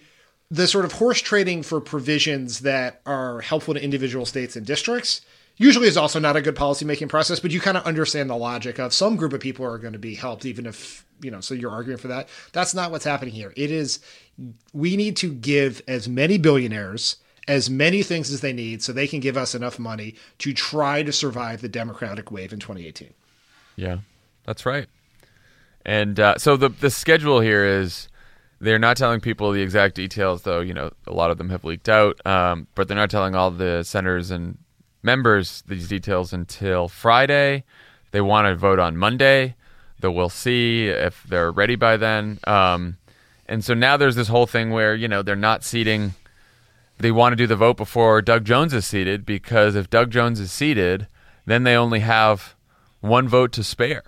the sort of horse trading for provisions that are helpful to individual states and districts. Usually is also not a good policymaking process, but you kind of understand the logic of some group of people are going to be helped, even if, you know, so you're arguing for that. That's not what's happening here. It is, we need to give as many billionaires as many things as they need so they can give us enough money to try to survive the Democratic wave in twenty eighteen. Yeah, that's right. And uh, so the the schedule here is, they're not telling people the exact details, though, you know, a lot of them have leaked out, um, but they're not telling all the senators and members these details until Friday. They want to vote on Monday, though we'll see if they're ready by then. Um, and so now there's this whole thing where, you know, they're not seating. They want to do the vote before Doug Jones is seated, because if Doug Jones is seated, then they only have one vote to spare.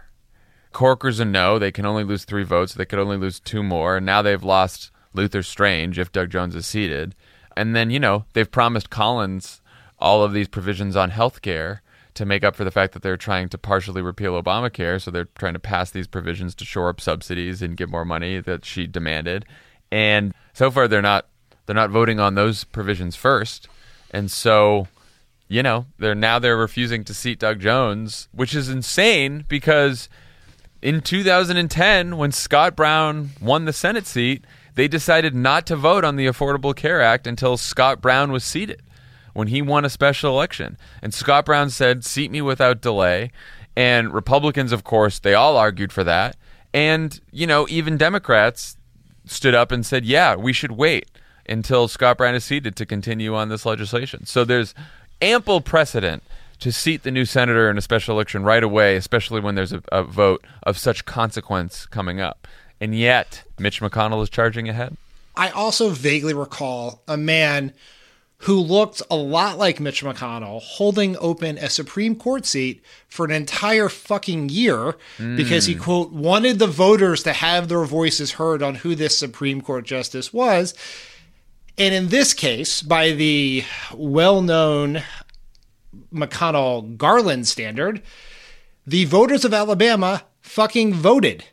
Corker's a no. They can only lose three votes. They could only lose two more. And now they've lost Luther Strange if Doug Jones is seated. And then, you know, they've promised Collins all of these provisions on healthcare to make up for the fact that they're trying to partially repeal Obamacare. So they're trying to pass these provisions to shore up subsidies and give more money that she demanded. And so far, they're not they're not voting on those provisions first. And so, you know, they're now they're refusing to seat Doug Jones, which is insane, because in two thousand ten, when Scott Brown won the Senate seat, they decided not to vote on the Affordable Care Act until Scott Brown was seated, when he won a special election. And Scott Brown said, seat me without delay. And Republicans, of course, they all argued for that. And, you know, even Democrats stood up and said, yeah, we should wait until Scott Brown is seated to continue on this legislation. So there's ample precedent to seat the new senator in a special election right away, especially when there's a, a vote of such consequence coming up. And yet, Mitch McConnell is charging ahead. I also vaguely recall a man who looked a lot like Mitch McConnell holding open a Supreme Court seat for an entire fucking year mm. because he, quote, wanted the voters to have their voices heard on who this Supreme Court justice was. And in this case, by the well-known McConnell-Garland standard, the voters of Alabama fucking voted.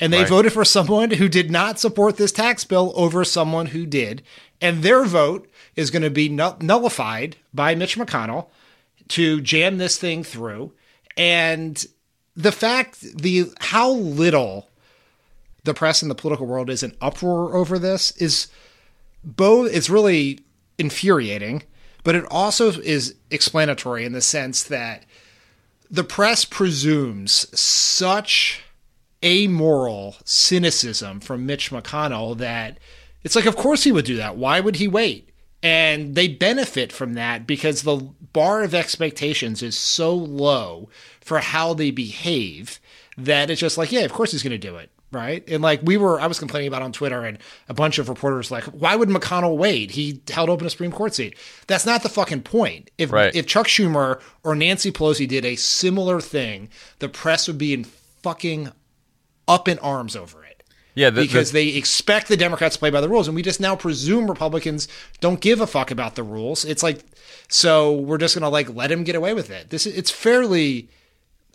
And they right. voted for someone who did not support this tax bill over someone who did. And their vote is going to be nullified by Mitch McConnell to jam this thing through. And the fact the how little the press and the political world is in uproar over this is both it's really infuriating, but it also is explanatory in the sense that the press presumes such amoral cynicism from Mitch McConnell that it's like, of course he would do that. Why would he wait? And they benefit from that because the bar of expectations is so low for how they behave that it's just like, yeah, of course he's going to do it. Right. And like we were, I was complaining about on Twitter, and a bunch of reporters like, why would McConnell wait? He held open a Supreme Court seat. That's not the fucking point. If, right. if Chuck Schumer or Nancy Pelosi did a similar thing, the press would be in fucking up in arms over it. Yeah, the, because the, they expect the Democrats to play by the rules, and we just now presume Republicans don't give a fuck about the rules. It's like, so we're just going to like let him get away with it. This is it's fairly,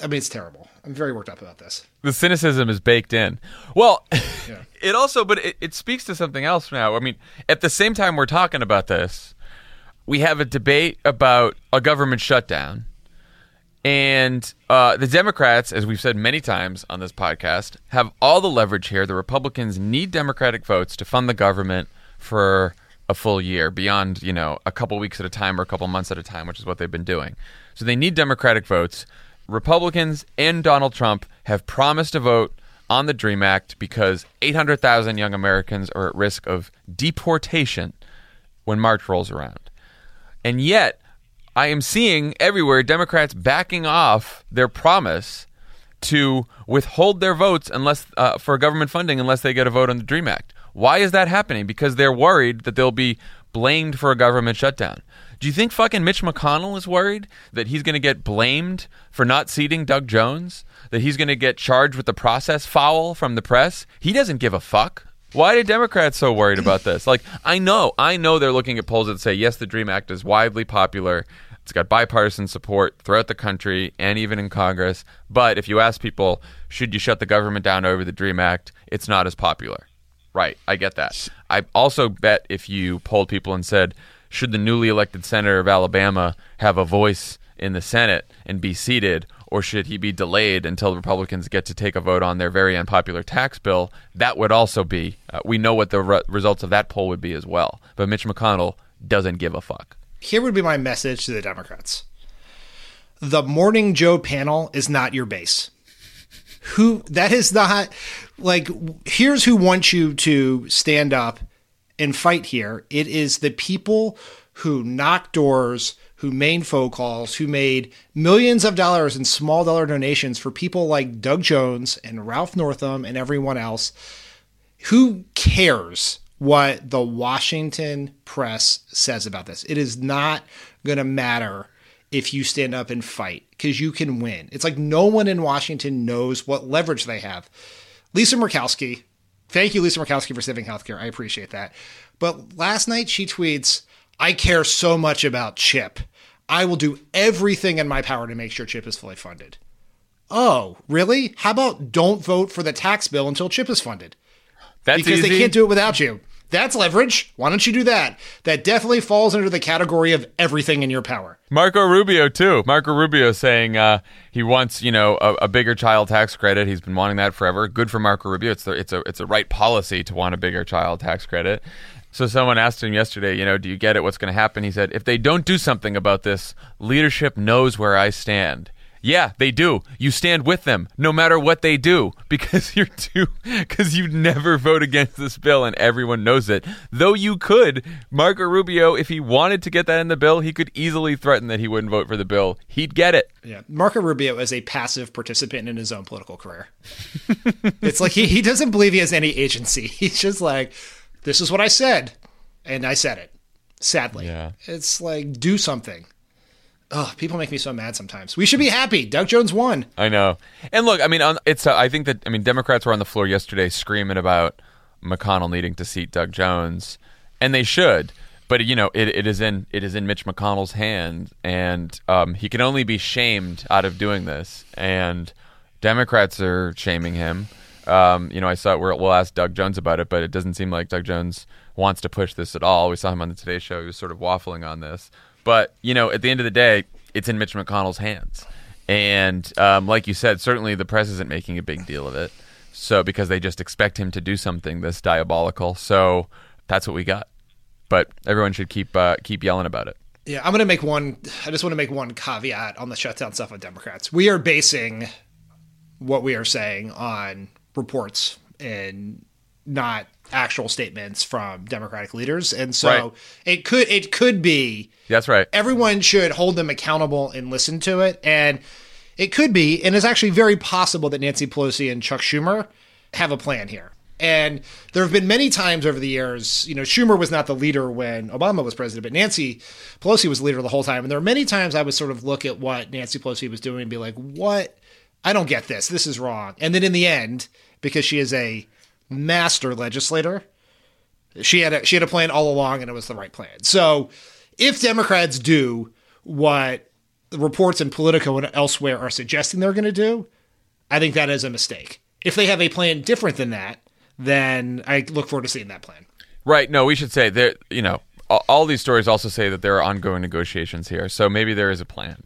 I mean, it's terrible. I'm very worked up about this. The cynicism is baked in. Well, yeah. it also, but it, it speaks to something else now. I mean, at the same time we're talking about this, we have a debate about a government shutdown. And uh, the Democrats, as we've said many times on this podcast, have all the leverage here. The Republicans need Democratic votes to fund the government for a full year, beyond, you know, a couple weeks at a time or a couple months at a time, which is what they've been doing. So they need Democratic votes. Republicans and Donald Trump have promised a vote on the DREAM Act because eight hundred thousand young Americans are at risk of deportation when March rolls around. And yet, I am seeing everywhere Democrats backing off their promise to withhold their votes unless uh, for government funding unless they get a vote on the DREAM Act. Why is that happening? Because they're worried that they'll be blamed for a government shutdown. Do you think fucking Mitch McConnell is worried that he's going to get blamed for not seating Doug Jones? That he's going to get charged with the process foul from the press? He doesn't give a fuck. Why are Democrats so worried about this? Like, I know, I know they're looking at polls that say, yes, the DREAM Act is widely popular. It's got bipartisan support throughout the country and even in Congress. But if you ask people, should you shut the government down over the DREAM Act, it's not as popular. Right. I get that. I also bet if you polled people and said, should the newly elected senator of Alabama have a voice in the Senate and be seated, or should he be delayed until Republicans get to take a vote on their very unpopular tax bill? That would also be, uh, we know what the re- results of that poll would be as well. But Mitch McConnell doesn't give a fuck. Here would be my message to the Democrats. The Morning Joe panel is not your base. Who that is not, like, here's who wants you to stand up and fight here. It is the people who knock doors, who made phone calls, who made millions of dollars in small dollar donations for people like Doug Jones and Ralph Northam and everyone else. Who cares what the Washington press says about this? It is not going to matter if you stand up and fight, because you can win. It's like no one in Washington knows what leverage they have. Lisa Murkowski, thank you, Lisa Murkowski, for saving healthcare. I appreciate that. But last night she tweets, "I care so much about CHIP. I will do everything in my power to make sure CHIP is fully funded." Oh, really? How about don't vote for the tax bill until CHIP is funded? That's because easy. They can't do it without you. That's leverage. Why don't you do that? That definitely falls under the category of everything in your power. Marco Rubio, too. Marco Rubio saying uh, he wants, you know, a, a bigger child tax credit. He's been wanting that forever. Good for Marco Rubio. It's the, it's a it's a right policy to want a bigger child tax credit. So someone asked him yesterday, you know, do you get it? What's going to happen? He said, if they don't do something about this, leadership knows where I stand. Yeah, they do. You stand with them no matter what they do, because you're too, because you never vote against this bill, and everyone knows it. Though you could, Marco Rubio, if he wanted to get that in the bill, he could easily threaten that he wouldn't vote for the bill. He'd get it. Yeah, Marco Rubio is a passive participant in his own political career. It's like he, he doesn't believe he has any agency. He's just like, this is what I said, and I said it. Sadly. Yeah. It's like, do something. Oh, people make me so mad sometimes. We should be happy. Doug Jones won. I know. And look, I mean, on, it's. Uh, I think that I mean, Democrats were on the floor yesterday screaming about McConnell needing to seat Doug Jones, and they should. But you know, it, it is in it is in Mitch McConnell's hand, and um, he can only be shamed out of doing this. And Democrats are shaming him. Um, you know, I saw it where we'll ask Doug Jones about it, but it doesn't seem like Doug Jones wants to push this at all. We saw him on the Today Show; he was sort of waffling on this. But, you know, at the end of the day, it's in Mitch McConnell's hands. And um, like you said, certainly the press isn't making a big deal of it. So because they just expect him to do something this diabolical. So that's what we got. But everyone should keep uh, keep yelling about it. Yeah, I'm going to make one. I just want to make one caveat on the shutdown stuff with Democrats. We are basing what we are saying on reports and not actual statements from Democratic leaders. And so right. it could it could be that's right. Everyone should hold them accountable and listen to it. And it could be, and it's actually very possible that Nancy Pelosi and Chuck Schumer have a plan here. And there have been many times over the years, you know, Schumer was not the leader when Obama was president, but Nancy Pelosi was the leader the whole time. And there are many times I would sort of look at what Nancy Pelosi was doing and be like, what? I don't get this. This is wrong. And then in the end, because she is a master legislator, she had a she had a plan all along, and it was the right plan. So if Democrats do what the reports in Politico and elsewhere are suggesting they're going to do, I think that is a mistake. If they have a plan different than that, then I look forward to seeing that plan. Right. No, we should say that, you know, all these stories also say that there are ongoing negotiations here. So maybe there is a plan.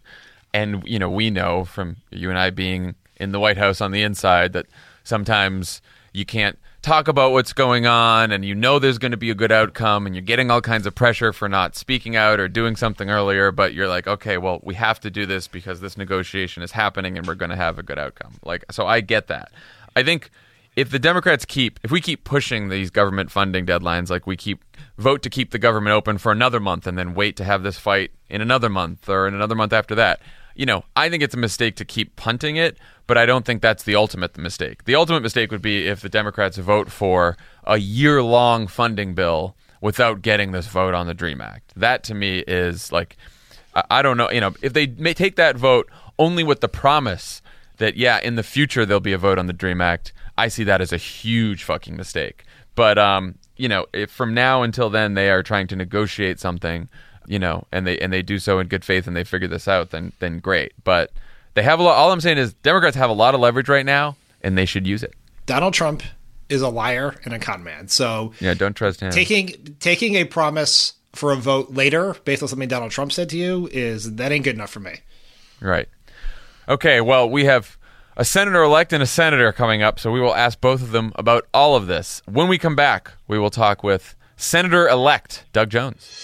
And, you know, we know from you and I being in the White House on the inside that sometimes you can't talk about what's going on, and you know there's going to be a good outcome, and you're getting all kinds of pressure for not speaking out or doing something earlier, but you're like, okay, well, we have to do this because this negotiation is happening and we're going to have a good outcome. Like, so I get that. I think if the Democrats keep, if we keep pushing these government funding deadlines, like we keep vote to keep the government open for another month and then wait to have this fight in another month or in another month after that, you know, I think it's a mistake to keep punting it, but I don't think that's the ultimate mistake. The ultimate mistake would be if the Democrats vote for a year-long funding bill without getting this vote on the DREAM Act. That, to me, is like, I don't know, you know, if they may take that vote only with the promise that, yeah, in the future there'll be a vote on the DREAM Act, I see that as a huge fucking mistake. But, um, you know, if from now until then they are trying to negotiate something, you know, and they and they do so in good faith and they figure this out, then then great. But they have a lot. All I'm saying is Democrats have a lot of leverage right now, and they should use it. Donald Trump is a liar and a con man. So yeah, don't trust him. Taking taking a promise for a vote later based on something Donald Trump said to you is that ain't good enough for me. Right. Okay. Well, we have a senator-elect and a senator coming up, so we will ask both of them about all of this. When we come back, we will talk with Senator-elect Doug Jones.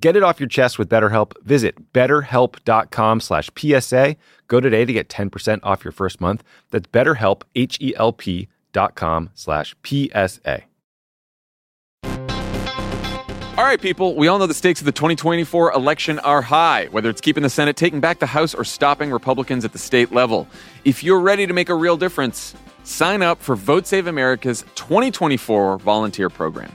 Get it off your chest with BetterHelp. Visit betterhelp.com slash PSA. Go today to get ten percent off your first month. That's BetterHelp, H-E-L-P dot com slash P S A. All right, people, we all know the stakes of the twenty twenty-four election are high, whether it's keeping the Senate, taking back the House, or stopping Republicans at the state level. If you're ready to make a real difference, sign up for Vote Save America's twenty twenty-four volunteer program.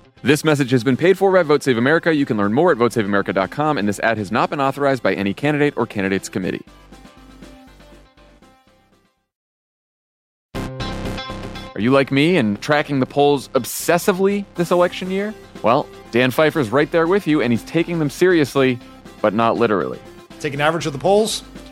This message has been paid for by Vote Save America. You can learn more at vote save america dot com, and this ad has not been authorized by any candidate or candidates committee. Are you like me and tracking the polls obsessively this election year? Well, Dan Pfeiffer's right there with you, and he's taking them seriously, but not literally. Take an average of the polls.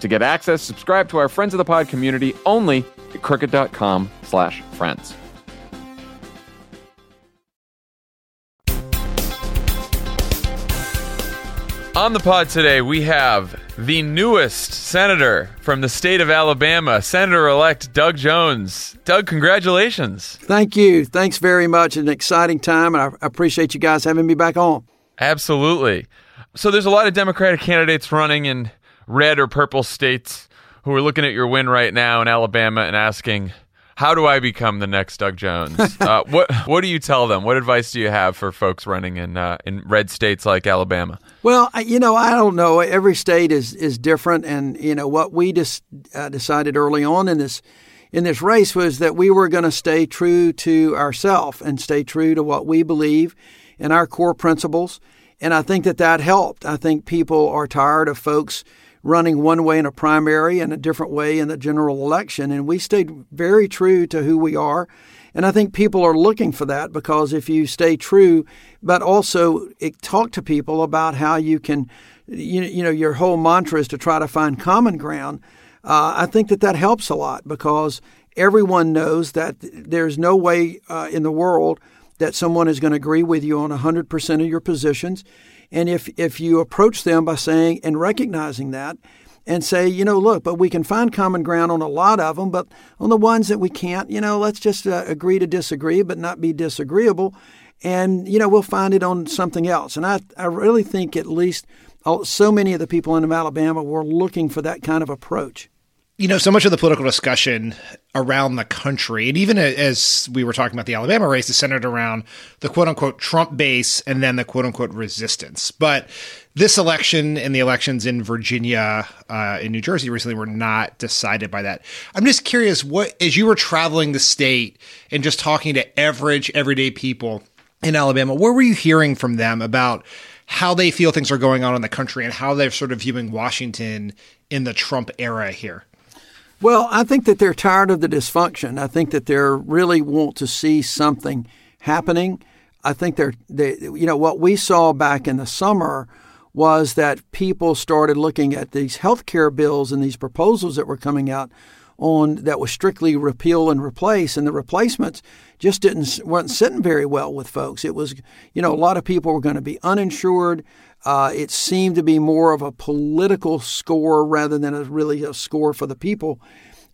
To get access, subscribe to our Friends of the Pod community only at crooked.com slash friends. On the pod today, we have the newest senator from the state of Alabama, Senator-elect Doug Jones. Doug, congratulations. Thank you. Thanks very much. It's an exciting time, and I appreciate you guys having me back on. Absolutely. So there's a lot of Democratic candidates running in red or purple states who are looking at your win right now in Alabama and asking, how do I become the next Doug Jones? uh, what what do you tell them? What advice do you have for folks running in uh, in red states like Alabama? Well, you know, I don't know. Every state is is different, and you know what we just uh, decided early on in this in this race was that we were going to stay true to ourselves and stay true to what we believe and our core principles, and I think that that helped. I think people are tired of folks running one way in a primary and a different way in the general election. And we stayed very true to who we are. And I think people are looking for that, because if you stay true, but also it, talk to people about how you can, you, you know, your whole mantra is to try to find common ground. Uh, I think that that helps a lot, because everyone knows that there's no way uh, in the world that someone is going to agree with you on one hundred percent of your positions. And if if you approach them by saying and recognizing that and say, you know, look, but we can find common ground on a lot of them, but on the ones that we can't, you know, let's just uh, agree to disagree, but not be disagreeable. And, you know, we'll find it on something else. And I, I really think at least so many of the people in Alabama were looking for that kind of approach. You know, so much of the political discussion around the country, and even as we were talking about the Alabama race, is centered around the quote-unquote Trump base and then the quote-unquote resistance. But this election and the elections in Virginia, uh, in New Jersey recently were not decided by that. I'm just curious, what as you were traveling the state and just talking to average, everyday people in Alabama, what were you hearing from them about how they feel things are going on in the country and how they're sort of viewing Washington in the Trump era here? Well, I think that they're tired of the dysfunction. I think that they really want to see something happening. I think they're, they, you know, what we saw back in the summer was that people started looking at these healthcare bills and these proposals that were coming out on that was strictly repeal and replace, and the replacements just didn't weren't sitting very well with folks. It was, you know, a lot of people were going to be uninsured. Uh, it seemed to be more of a political score rather than a really a score for the people.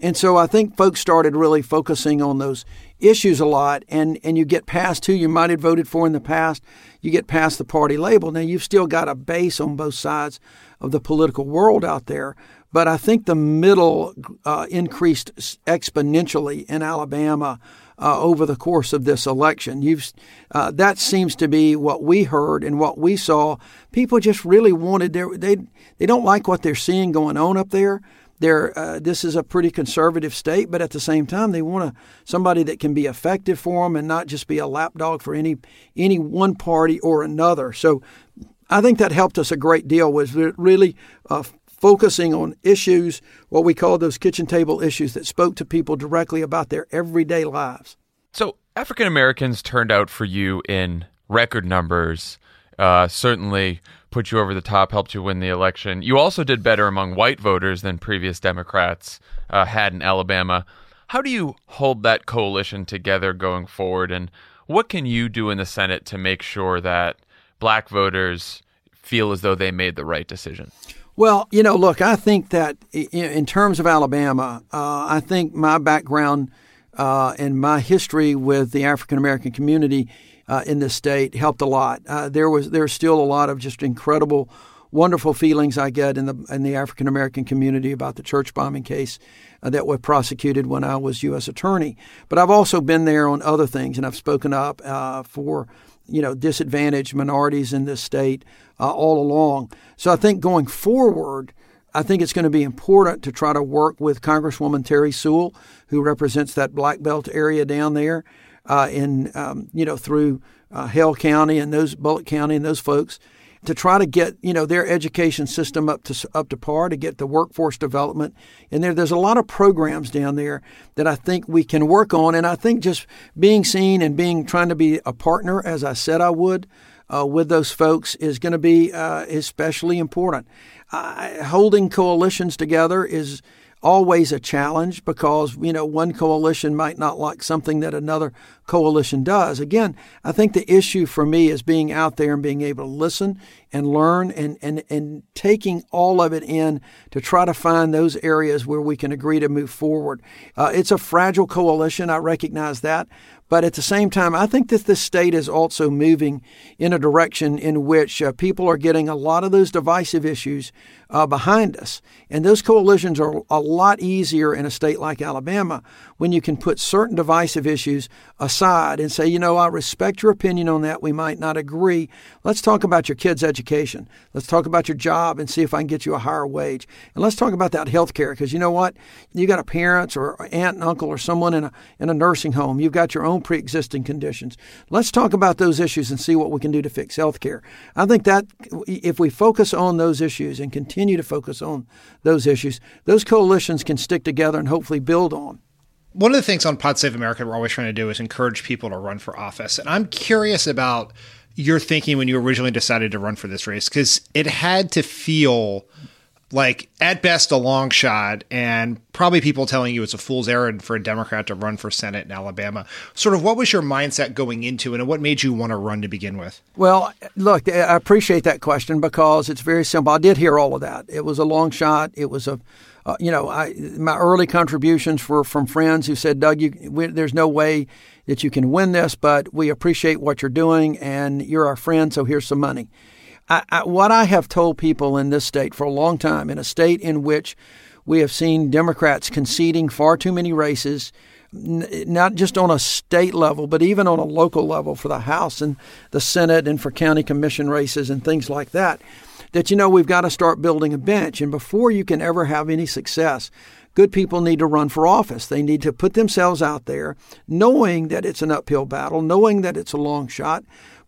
And so I think folks started really focusing on those issues a lot, and, and you get past who you might have voted for in the past. You get past the party label. Now, you've still got a base on both sides of the political world out there, but I think the middle uh, increased exponentially in Alabama uh, over the course of this election. You've uh, that seems to be what we heard and what we saw. People just really wanted their, they they don't like what they're seeing going on up there. They're, uh, this is a pretty conservative state, but at the same time, they want a, somebody that can be effective for them and not just be a lapdog for any any one party or another. So I think that helped us a great deal, was really uh, focusing on issues, what we call those kitchen table issues that spoke to people directly about their everyday lives. So African Americans turned out for you in record numbers, uh, certainly put you over the top, helped you win the election. You also did better among white voters than previous Democrats uh, had in Alabama. How do you hold that coalition together going forward? And what can you do in the Senate to make sure that black voters feel as though they made the right decision? Well, you know, look, I think that in terms of Alabama, uh, I think my background uh, and my history with the African-American community Uh, in this state helped a lot. Uh, there was there's still a lot of just incredible, wonderful feelings I get in the in the African American community about the church bombing case uh, that was prosecuted when I was U S attorney. But I've also been there on other things, and I've spoken up uh, for you know disadvantaged minorities in this state uh, all along. So I think going forward, I think it's going to be important to try to work with Congresswoman Terri Sewell, who represents that Black Belt area down there. Uh, in, um, you know, through uh, Hale County and those Bullock County and those folks to try to get, you know, their education system up to up to par, to get the workforce development in there. There's a lot of programs down there that I think we can work on. And I think just being seen and being trying to be a partner, as I said I would, uh, with those folks is going to be uh, especially important. Uh, holding coalitions together is always a challenge because, you know, one coalition might not like something that another coalition does. Again, I think the issue for me is being out there and being able to listen and learn and, and, and taking all of it in to try to find those areas where we can agree to move forward. Uh, it's a fragile coalition. I recognize that. But at the same time, I think that this state is also moving in a direction in which uh, people are getting a lot of those divisive issues uh, behind us. And those coalitions are a lot easier in a state like Alabama when you can put certain divisive issues aside and say, you know, I respect your opinion on that. We might not agree. Let's talk about your kids' education. Let's talk about your job and see if I can get you a higher wage. And let's talk about that health care, because you know what? You got a parent or aunt and uncle or someone in a, in a nursing home. You've got your own pre-existing conditions. Let's talk about those issues and see what we can do to fix healthcare. I think that if we focus on those issues and continue to focus on those issues, those coalitions can stick together and hopefully build on. One of the things on Pod Save America we're always trying to do is encourage people to run for office. And I'm curious about your thinking when you originally decided to run for this race, because it had to feel like at best a long shot and probably people telling you it's a fool's errand for a Democrat to run for Senate in Alabama. Sort of what was your mindset going into it, and what made you want to run to begin with? Well, look, I appreciate that question because it's very simple. I did hear all of that. It was a long shot. It was a, uh, you know, I, my early contributions were from friends who said, Doug, you, we, there's no way that you can win this, but we appreciate what you're doing and you're our friend, so here's some money. I, I, what I have told people in this state for a long time, in a state in which we have seen Democrats conceding far too many races, n- not just on a state level, but even on a local level for the House and the Senate and for county commission races and things like that, that, you know, we've got to start building a bench. And before you can ever have any success, good people need to run for office. They need to put themselves out there, knowing that it's an uphill battle, knowing that it's a long shot.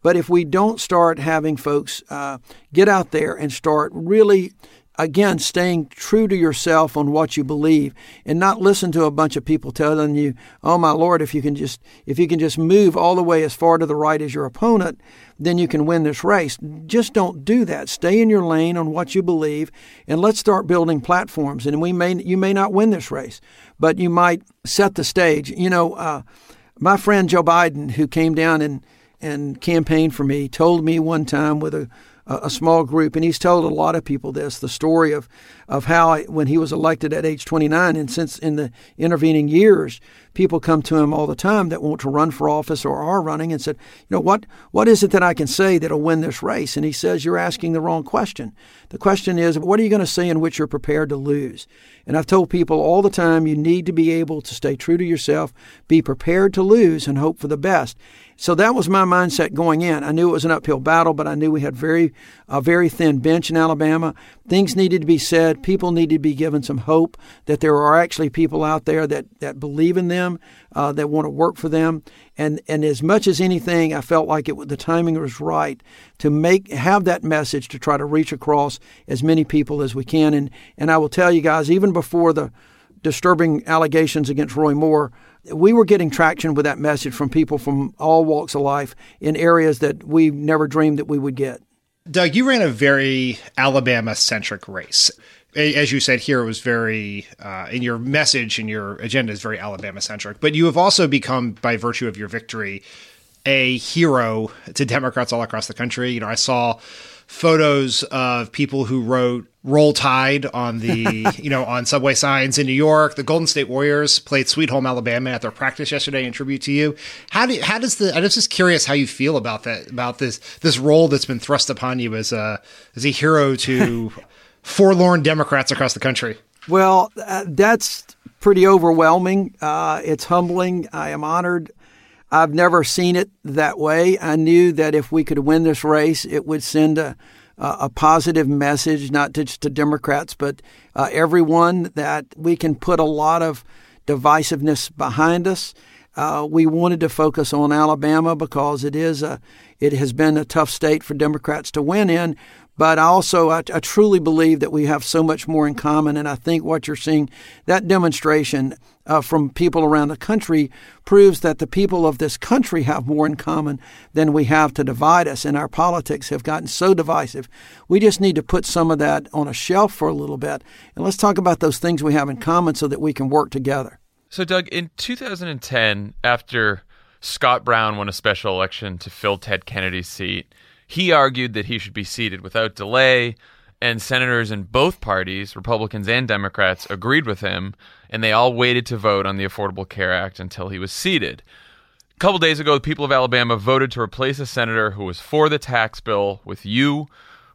But if we don't start having folks uh, get out there and start really again, staying true to yourself on what you believe and not listen to a bunch of people telling you, oh, my Lord, if you can just if you can just move all the way as far to the right as your opponent, then you can win this race. Just don't do that. Stay in your lane on what you believe, and let's start building platforms. And we may you may not win this race, but you might set the stage. You know, uh, my friend Joe Biden, who came down and, and campaigned for me, told me one time with a a small group, and he's told a lot of people this, the story of, of how when he was elected at age twenty-nine, and since in the intervening years, people come to him all the time that want to run for office or are running and said, you know, what what is it that I can say that'll win this race? And he says, you're asking the wrong question. The question is, what are you going to say in which you're prepared to lose? And I've told people all the time, you need to be able to stay true to yourself, be prepared to lose, and hope for the best. So that was my mindset going in. I knew it was an uphill battle, but I knew we had very a very thin bench in Alabama. Things needed to be said. People needed to be given some hope that there are actually people out there that, that believe in them, uh, that want to work for them. And and as much as anything, I felt like it the timing was right to make have that message to try to reach across as many people as we can. And and I will tell you guys, even before the disturbing allegations against Roy Moore, we were getting traction with that message from people from all walks of life in areas that we never dreamed that we would get. Doug, you ran a very Alabama-centric race. As you said here, it was very, uh, in your message and your agenda is very Alabama-centric. But you have also become, by virtue of your victory, a hero to Democrats all across the country. You know, I saw photos of people who wrote Roll Tide on the, you know, on subway signs in New York. The Golden State Warriors played Sweet Home Alabama at their practice yesterday in tribute to you. How do you, how does the, I'm just curious how you feel about that, about this, this role that's been thrust upon you as a, as a hero to forlorn Democrats across the country? Well, uh, that's pretty overwhelming. Uh, it's humbling. I am honored. I've never seen it that way. I knew that if we could win this race, it would send a, a positive message, not just to Democrats, but uh, everyone, that we can put a lot of divisiveness behind us. Uh, we wanted to focus on Alabama because it is a, it has been a tough state for Democrats to win in. But also, I, I truly believe that we have so much more in common. And I think what you're seeing, that demonstration uh, from people around the country, proves that the people of this country have more in common than we have to divide us. And our politics have gotten so divisive. We just need to put some of that on a shelf for a little bit. And let's talk about those things we have in common so that we can work together. So, Doug, in two thousand ten, after Scott Brown won a special election to fill Ted Kennedy's seat, he argued that he should be seated without delay, and senators in both parties, Republicans and Democrats, agreed with him, and they all waited to vote on the Affordable Care Act until he was seated. A couple days ago, the people of Alabama voted to replace a senator who was for the tax bill with you,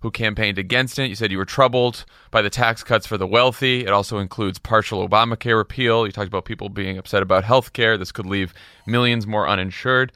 who campaigned against it. You said you were troubled by the tax cuts for the wealthy. It also includes partial Obamacare repeal. You talked about people being upset about health care. This could leave millions more uninsured.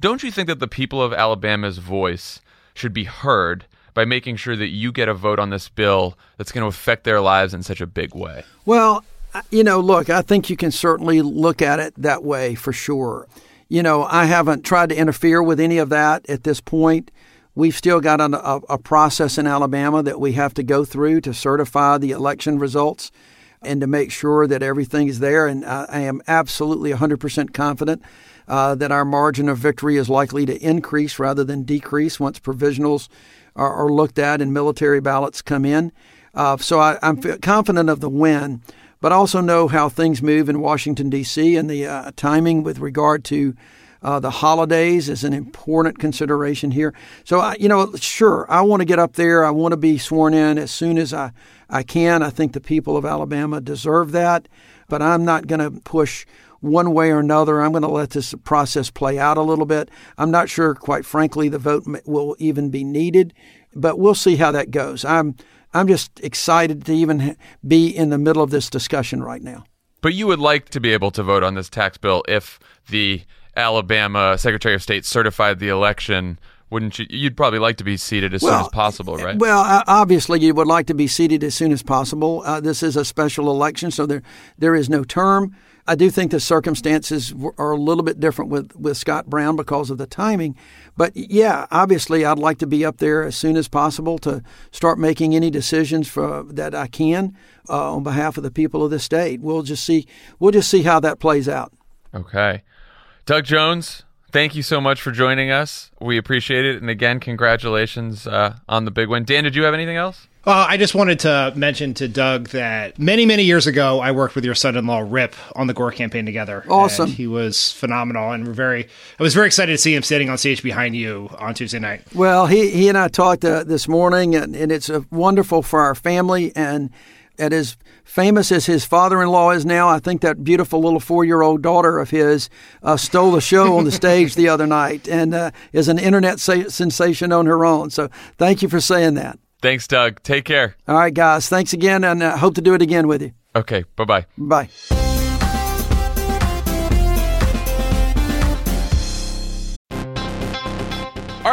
Don't you think that the people of Alabama's voice should be heard by making sure that you get a vote on this bill that's going to affect their lives in such a big way? Well, you know, look, I think you can certainly look at it that way for sure. You know, I haven't tried to interfere with any of that at this point. We've still got a, a process in Alabama that we have to go through to certify the election results and to make sure that everything is there. And I, I am absolutely one hundred percent confident Uh, that our margin of victory is likely to increase rather than decrease once provisionals are, are looked at and military ballots come in. Uh, so I, I'm confident of the win, but also know how things move in Washington, D C, and the uh, timing with regard to uh, the holidays is an important consideration here. So, I, you know, sure, I want to get up there. I want to be sworn in as soon as I, I can. I think the people of Alabama deserve that, but I'm not going to push one way or another. I'm going to let this process play out a little bit. I'm not sure, quite frankly, the vote will even be needed, but we'll see how that goes. I'm I'm just excited to even be in the middle of this discussion right now. But you would like to be able to vote on this tax bill if the Alabama Secretary of State certified the election. Wouldn't you? You'd probably like to be seated as well, soon as possible, right? Well, obviously, you would like to be seated as soon as possible. Uh, this is a special election, so there there is no term. I do think the circumstances are a little bit different with, with Scott Brown because of the timing. But, yeah, obviously I'd like to be up there as soon as possible to start making any decisions for, that I can uh, on behalf of the people of the state. We'll just see. We'll just see how that plays out. Okay. Doug Jones, thank you so much for joining us. We appreciate it. And, again, congratulations uh, on the big win. Dan, did you have anything else? Uh, I just wanted to mention to Doug that many, many years ago, I worked with your son-in-law, Rip, on the Gore campaign together. Awesome. And he was phenomenal, and we're very. I was very excited to see him standing on stage behind you on Tuesday night. Well, he, he and I talked uh, this morning, and, and it's uh, wonderful for our family. And and as famous as his father-in-law is now, I think that beautiful little four-year-old daughter of his uh, stole the show on the stage the other night and uh, is an Internet sa- sensation on her own. So thank you for saying that. Thanks, Doug. Take care. All right, guys. Thanks again, and I uh, hope to do it again with you. Okay. Bye-bye. Bye. All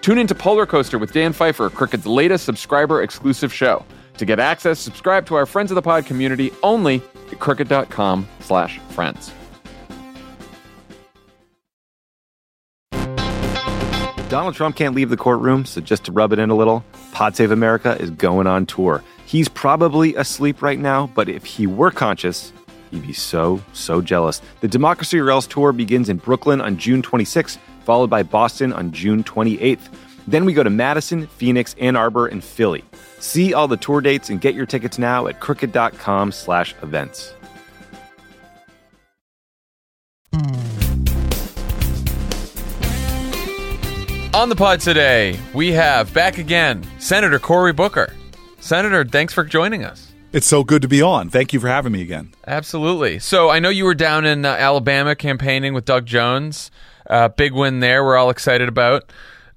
Tune into Polar Coaster with Dan Pfeiffer, Crooked's latest subscriber-exclusive show. To get access, subscribe to our Friends of the Pod community only at crooked.com slash friends. Donald Trump can't leave the courtroom, so just to rub it in a little, Pod Save America is going on tour. He's probably asleep right now, but if he were conscious, he'd be so, so jealous. The Democracy or Else tour begins in Brooklyn on June twenty-sixth, followed by Boston on June twenty-eighth. Then we go to Madison, Phoenix, Ann Arbor, and Philly. See all the tour dates and get your tickets now at crooked.com slash events. On the pod today, we have back again, Senator Cory Booker. Senator, thanks for joining us. It's so good to be on. Thank you for having me again. Absolutely. So I know you were down in uh, Alabama campaigning with Doug Jones. Uh, big win there. We're all excited about.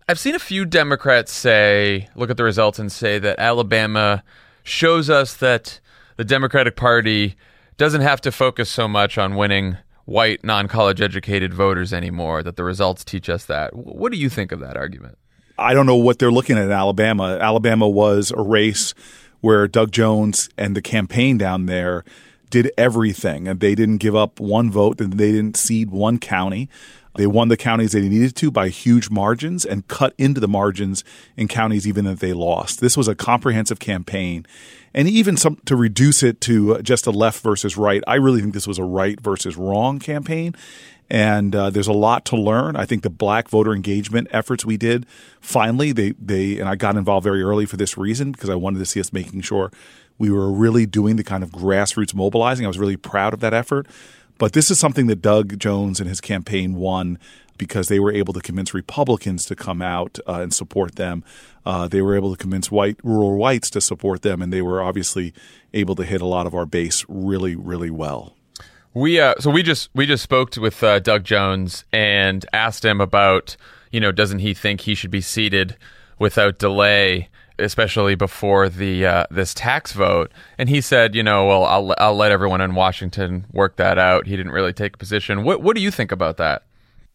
I've seen a few Democrats say, look at the results and say that Alabama shows us that the Democratic Party doesn't have to focus so much on winning white, non-college educated voters anymore, that the results teach us that. What do you think of that argument? I don't know what they're looking at in Alabama. Alabama was a race where Doug Jones and the campaign down there did everything, and they didn't give up one vote, and they didn't cede one county. They won the counties they needed to by huge margins and cut into the margins in counties even that they lost. This was a comprehensive campaign. And even some, to reduce it to just a left versus right, I really think this was a right versus wrong campaign. And uh, there's a lot to learn. I think the black voter engagement efforts we did, finally, they they and I got involved very early for this reason because I wanted to see us making sure we were really doing the kind of grassroots mobilizing. I was really proud of that effort. But this is something that Doug Jones and his campaign won because they were able to convince Republicans to come out uh, and support them. Uh, they were able to convince white rural whites to support them, and they were obviously able to hit a lot of our base really, really well. We uh, so we just we just spoke with uh, Doug Jones and asked him about, you know, doesn't he think he should be seated without delay, especially before the uh, this tax vote. And he said, you know, well, I'll I'll let everyone in Washington work that out. He didn't really take a position. What what do you think about that?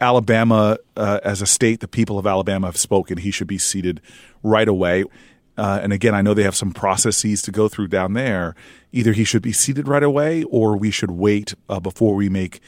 Alabama uh, as a state, the people of Alabama have spoken. He should be seated right away. Uh, and again, I know they have some processes to go through down there. Either he should be seated right away or we should wait uh, before we make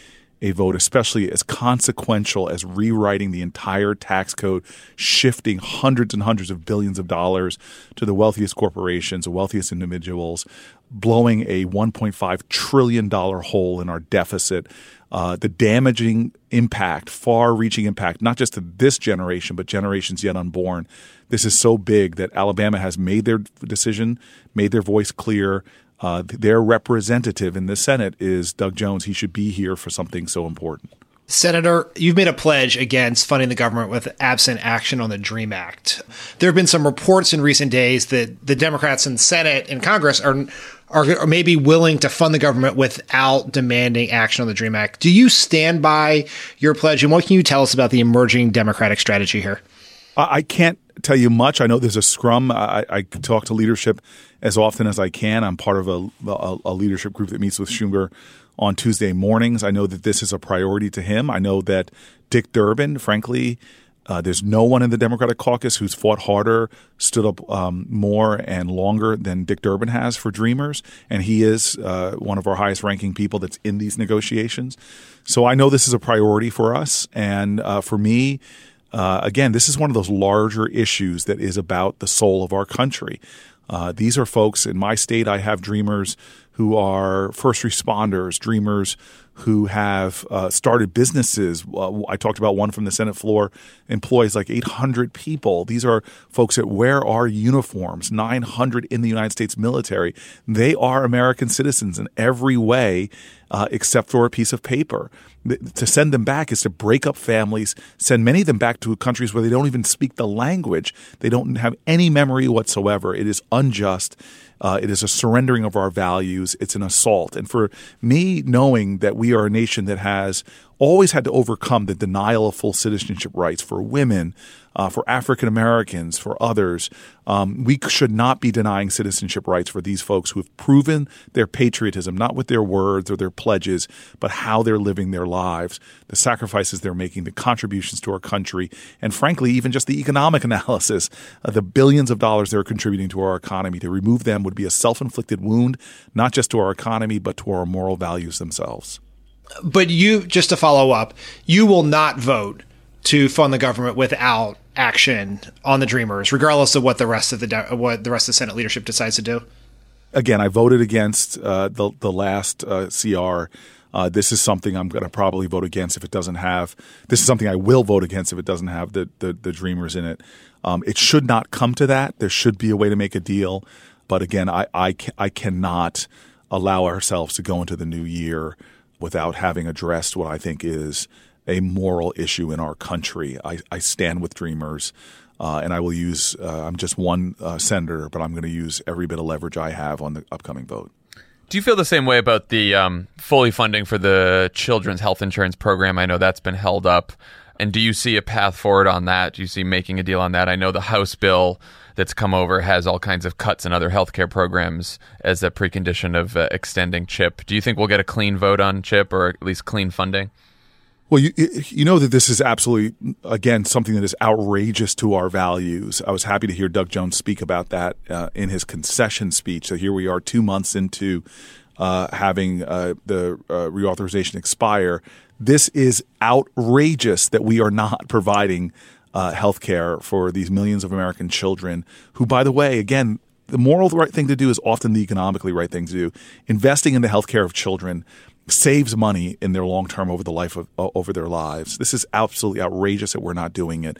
a vote, especially as consequential as rewriting the entire tax code, shifting hundreds and hundreds of billions of dollars to the wealthiest corporations, the wealthiest individuals, blowing a one point five trillion dollars hole in our deficit. Uh, the damaging impact, far-reaching impact, not just to this generation, but generations yet unborn. This is so big that Alabama has made their decision, made their voice clear. Uh, their representative in the Senate is Doug Jones. He should be here for something so important. Senator, you've made a pledge against funding the government with absent action on the DREAM Act. There have been some reports in recent days that the Democrats in the Senate and Congress are are maybe willing to fund the government without demanding action on the DREAM Act. Do you stand by your pledge? And what can you tell us about the emerging Democratic strategy here? I can't tell you much. I know there's a scrum. I, I talk to leadership as often as I can. I'm part of a, a, a leadership group that meets with Schumer on Tuesday mornings. I know that this is a priority to him. I know that Dick Durbin, frankly, uh, there's no one in the Democratic caucus who's fought harder, stood up um, more and longer than Dick Durbin has for Dreamers. And he is uh, one of our highest ranking people that's in these negotiations. So I know this is a priority for us. And uh, for me, Uh, again, this is one of those larger issues that is about the soul of our country. Uh, these are folks in my state. I have Dreamers who are first responders, Dreamers who have uh, started businesses. Uh, I talked about one from the Senate floor, employs like eight hundred people. These are folks that wear our uniforms, nine hundred in the United States military. They are American citizens in every way uh, except for a piece of paper. To send them back is to break up families, send many of them back to countries where they don't even speak the language. They don't have any memory whatsoever. It is unjust. Uh, it is a surrendering of our values. It's an assault. And for me, knowing that we are a nation that has always had to overcome the denial of full citizenship rights for women, uh, for African Americans, for others. Um, we should not be denying citizenship rights for these folks who have proven their patriotism, not with their words or their pledges, but how they're living their lives, the sacrifices they're making, the contributions to our country, and frankly, even just the economic analysis, uh, the billions of dollars they're contributing to our economy. To remove them would be a self-inflicted wound, not just to our economy, but to our moral values themselves. But you, just to follow up, you will not vote to fund the government without action on the Dreamers, regardless of what the rest of the what the rest of the Senate leadership decides to do. Again, I voted against uh, the the last uh, C R. Uh, this is something I'm going to probably vote against if it doesn't have. This is something I will vote against if it doesn't have the the, the Dreamers in it. Um, it should not come to that. There should be a way to make a deal. But again, I I, ca- I cannot allow ourselves to go into the new year without having addressed what I think is a moral issue in our country. I, I stand with Dreamers, uh, and I will use uh, – I'm just one uh, senator, but I'm going to use every bit of leverage I have on the upcoming vote. Do you feel the same way about the um, fully funding for the children's health insurance program? I know that's been held up. And do you see a path forward on that? Do you see making a deal on that? I know the House bill that's come over has all kinds of cuts in other healthcare programs as a precondition of uh, extending CHIP. Do you think we'll get a clean vote on CHIP or at least clean funding? Well, you, you know that this is absolutely, again, something that is outrageous to our values. I was happy to hear Doug Jones speak about that uh, in his concession speech. So here we are two months into uh, having uh, the uh, reauthorization expire. This is outrageous that we are not providing uh, health care for these millions of American children who, by the way, again, the moral right thing to do is often the economically right thing to do. Investing in the health care of children saves money in their long term over the life of uh, over their lives. This is absolutely outrageous that we're not doing it.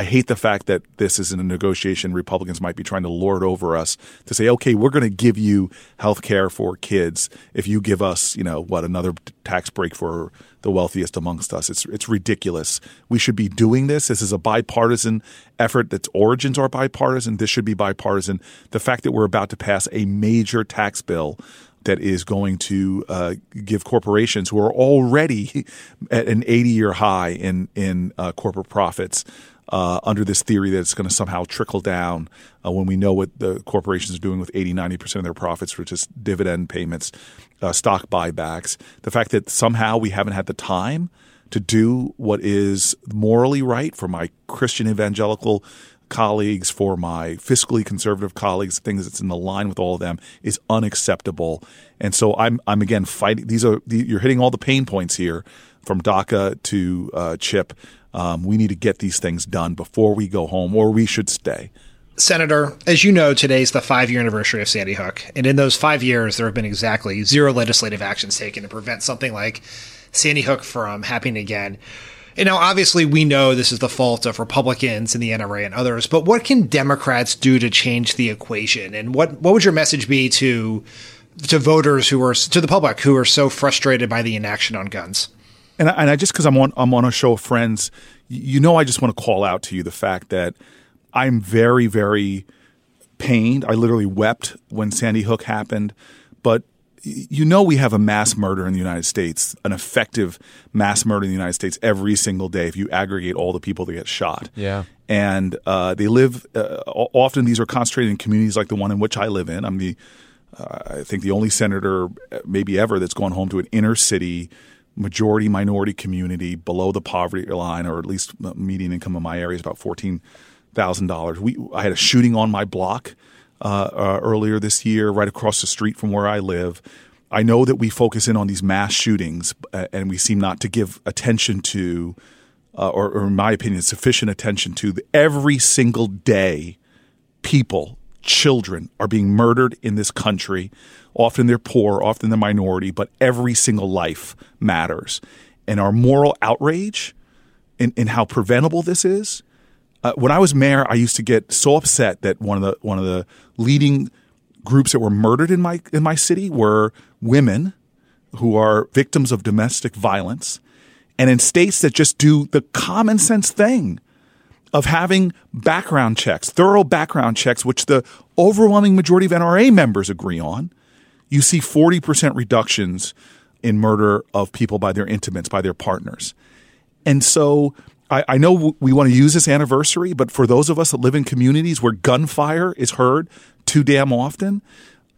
I hate the fact that this is in a negotiation. Republicans might be trying to lord over us to say, okay, we're going to give you health care for kids if you give us, you know, what, another tax break for the wealthiest amongst us. It's it's ridiculous. We should be doing this. This is a bipartisan effort. Its origins are bipartisan. This should be bipartisan. The fact that we're about to pass a major tax bill that is going to uh, give corporations who are already at an eighty-year high in, in uh, corporate profits uh, under this theory that it's going to somehow trickle down uh, when we know what the corporations are doing with eighty, ninety percent of their profits, which is dividend payments, uh, stock buybacks. The fact that somehow we haven't had the time to do what is morally right for my Christian evangelical colleagues, for my fiscally conservative colleagues, things that's in the line with all of them, is unacceptable. And so I'm, I'm again fighting. These are you're hitting all the pain points here, from DACA to uh, CHIP. Um, we need to get these things done before we go home, or we should stay. Senator, as you know, today's the five-year anniversary of Sandy Hook. And in those five years, there have been exactly zero legislative actions taken to prevent something like Sandy Hook from happening again. And now, obviously, we know this is the fault of Republicans and the N R A and others, but what can Democrats do to change the equation? And what, what would your message be to to voters who are – to the public who are so frustrated by the inaction on guns? And I, and I just – because I'm on, I'm on a show of friends, you know I just want to call out to you the fact that I'm very, very pained. I literally wept when Sandy Hook happened. But you know we have a mass murder in the United States, an effective mass murder in the United States every single day if you aggregate all the people that get shot. Yeah. And uh, they live uh, – often these are concentrated in communities like the one in which I live in. I'm the uh, – I think the only senator maybe ever that's gone home to an inner city majority minority community below the poverty line, or at least median income in my area is about fourteen thousand dollars. We I had a shooting on my block uh, uh, earlier this year, right across the street from where I live. I know that we focus in on these mass shootings, uh, and we seem not to give attention to, uh, or, or in my opinion, sufficient attention to the, every single day people, children are being murdered in this country. Often they're poor, often they're minority, but every single life matters. And our moral outrage in, in how preventable this is. Uh, when I was mayor, I used to get so upset that one of the one of the leading groups that were murdered in my in my city were women who are victims of domestic violence. And in states that just do the common sense thing of having background checks, thorough background checks, which the overwhelming majority of N R A members agree on, you see forty percent reductions in murder of people by their intimates, by their partners. And so I, I know we want to use this anniversary, but for those of us that live in communities where gunfire is heard too damn often,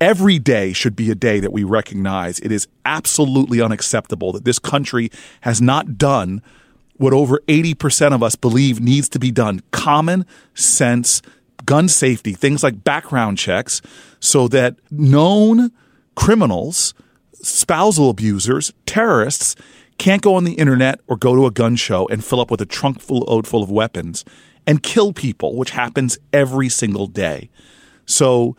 every day should be a day that we recognize it is absolutely unacceptable that this country has not done what over eighty percent of us believe needs to be done, common sense gun safety, things like background checks, so that known criminals, spousal abusers, terrorists can't go on the internet or go to a gun show and fill up with a trunk full, full of weapons and kill people, which happens every single day. So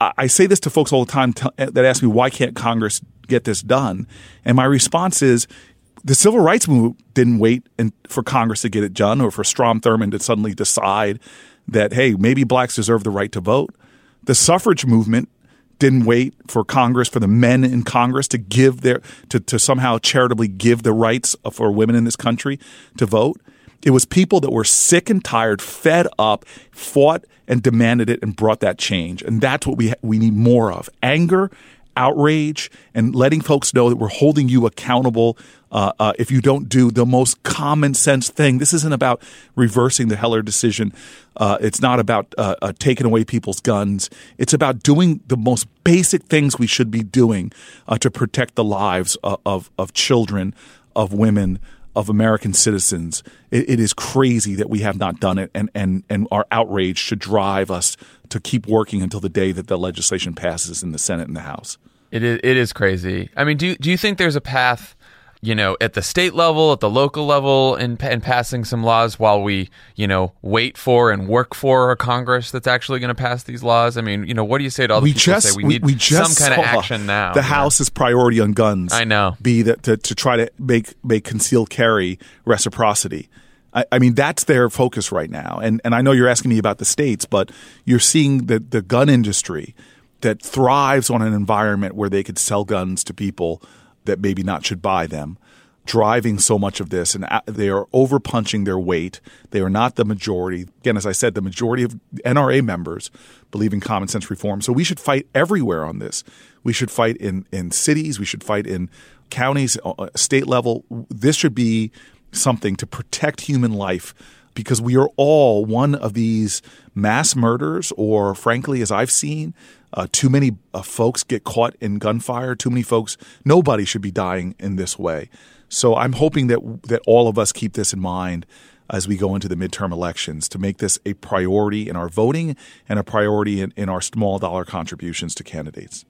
I say this to folks all the time that ask me, why can't Congress get this done? And my response is, the civil rights movement didn't wait for Congress to get it done, or for Strom Thurmond to suddenly decide that, hey, maybe blacks deserve the right to vote. The suffrage movement didn't wait for Congress, for the men in Congress to give their to, to somehow charitably give the rights for women in this country to vote. It was people that were sick and tired, fed up, fought and demanded it and brought that change. And that's what we we need more of. Anger, outrage, and letting folks know that we're holding you accountable uh, uh, if you don't do the most common sense thing. This isn't about reversing the Heller decision. Uh, it's not about uh, uh, taking away people's guns. It's about doing the most basic things we should be doing uh, to protect the lives of, of, of children, of women, of American citizens. It, it is crazy that we have not done it, and, and, and our outrage should drive us to keep working until the day that the legislation passes in the Senate and the House. It is, it is crazy. I mean, do do you think there's a path, you know, at the state level, at the local level, in, in passing some laws while we, you know, wait for and work for a Congress that's actually going to pass these laws? I mean, you know, what do you say to all the we people just, that say we, we need we just some kind of action now? The House's priority on guns. I know. Be that to, to try to make, make concealed carry reciprocity. I, I mean, that's their focus right now. And, and I know you're asking me about the states, but you're seeing the, the gun industry that thrives on an environment where they could sell guns to people that maybe not should buy them, driving so much of this. And they are overpunching their weight. They are not the majority. Again, as I said, the majority of N R A members believe in common sense reform. So we should fight everywhere on this. We should fight in, in cities. We should fight in counties, state level. This should be something to protect human life, because we are all one of these mass murders, or frankly, as I've seen, Uh, too many uh, folks get caught in gunfire. Too many folks. Nobody should be dying in this way. So I'm hoping that that all of us keep this in mind as we go into the midterm elections, to make this a priority in our voting and a priority in, in our small dollar contributions to candidates.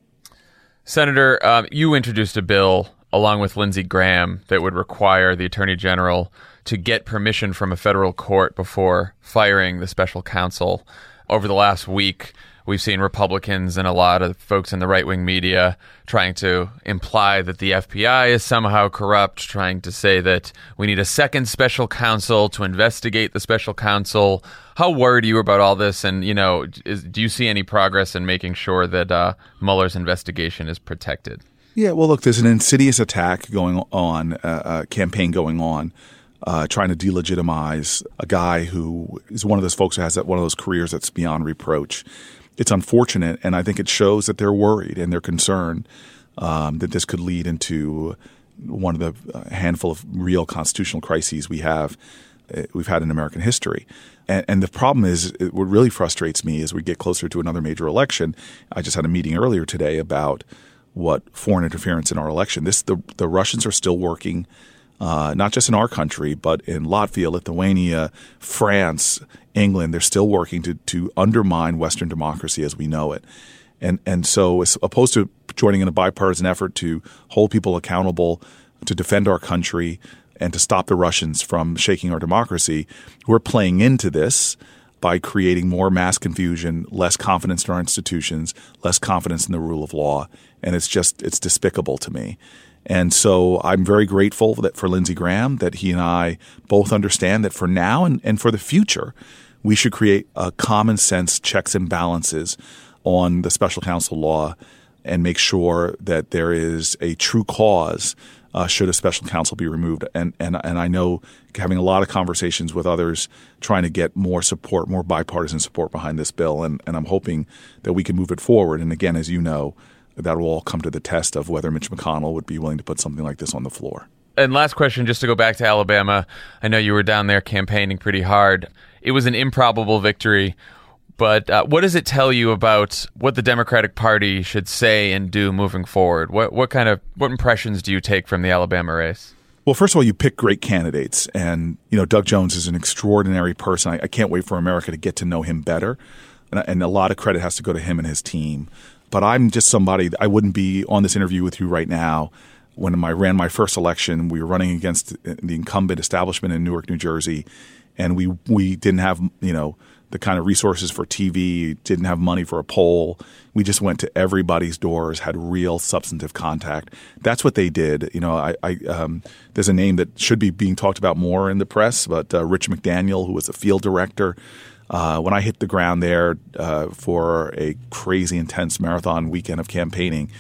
Senator, um, you introduced a bill along with Lindsey Graham that would require the Attorney General to get permission from a federal court before firing the special counsel. Over the last week, we've seen Republicans and a lot of folks in the right-wing media trying to imply that the F B I is somehow corrupt, trying to say that we need a second special counsel to investigate the special counsel. How worried are you about all this? And, you know, is, do you see any progress in making sure that uh, Mueller's investigation is protected? Yeah, well, look, there's an insidious attack going on, uh, a campaign going on, uh, trying to delegitimize a guy who is one of those folks who has that, one of those careers that's beyond reproach. It's unfortunate, and I think it shows that they're worried and they're concerned um, that this could lead into one of the handful of real constitutional crises we have, uh, we've had in American history. And, and the problem is, it, what really frustrates me is we get closer to another major election. I just had a meeting earlier today about what foreign interference in our election. This the the Russians are still working, uh, not just in our country, but in Latvia, Lithuania, France, England. They're still working to to undermine Western democracy as we know it. And and so as opposed to joining in a bipartisan effort to hold people accountable, to defend our country, and to stop the Russians from shaking our democracy, we're playing into this by creating more mass confusion, less confidence in our institutions, less confidence in the rule of law. And it's just, it's despicable to me. And so I'm very grateful that for Lindsey Graham, that he and I both understand that for now and, and for the future, we should create a common sense checks and balances on the special counsel law and make sure that there is a true cause Uh, should a special counsel be removed. And, and and I know, having a lot of conversations with others, trying to get more support, more bipartisan support behind this bill, and, and I'm hoping that we can move it forward. And again, as you know, that will all come to the test of whether Mitch McConnell would be willing to put something like this on the floor. And last question, just to go back to Alabama. I know you were down there campaigning pretty hard. It was an improbable victory. But uh, what does it tell you about what the Democratic Party should say and do moving forward? What what kind of what impressions do you take from the Alabama race? Well, first of all, you pick great candidates, and you know Doug Jones is an extraordinary person. I, I can't wait for America to get to know him better, and, and a lot of credit has to go to him and his team. But I'm just somebody I wouldn't be on this interview with you right now. When I ran my first election, we were running against the incumbent establishment in Newark, New Jersey, and we we didn't have you know. the kind of resources for T V, didn't have money for a poll. We just went to everybody's doors, had real substantive contact. That's what they did. You know, I, I um, there's a name that should be being talked about more in the press, but uh, Rich McDaniel, who was a field director. Uh, when I hit the ground there uh, for a crazy intense marathon weekend of campaigning,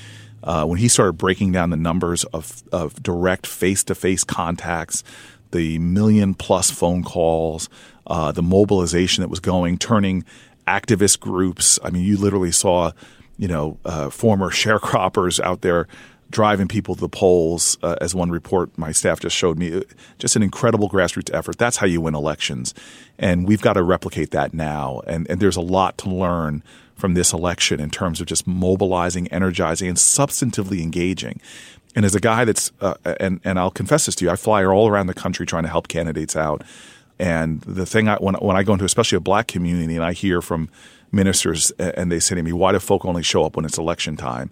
uh, when he started breaking down the numbers of, of direct face-to-face contacts, the million-plus phone calls, Uh, the mobilization that was going, turning activist groups. I mean, you literally saw, you know, uh, former sharecroppers out there driving people to the polls, uh, as one report my staff just showed me. Just an incredible grassroots effort. That's how you win elections. And we've got to replicate that now. And, and there's a lot to learn from this election in terms of just mobilizing, energizing, and substantively engaging. And as a guy that's uh, – and, and I'll confess this to you, I fly all around the country trying to help candidates out. And the thing I, when when I go into especially a black community and I hear from ministers and they say to me, why do folk only show up when it's election time?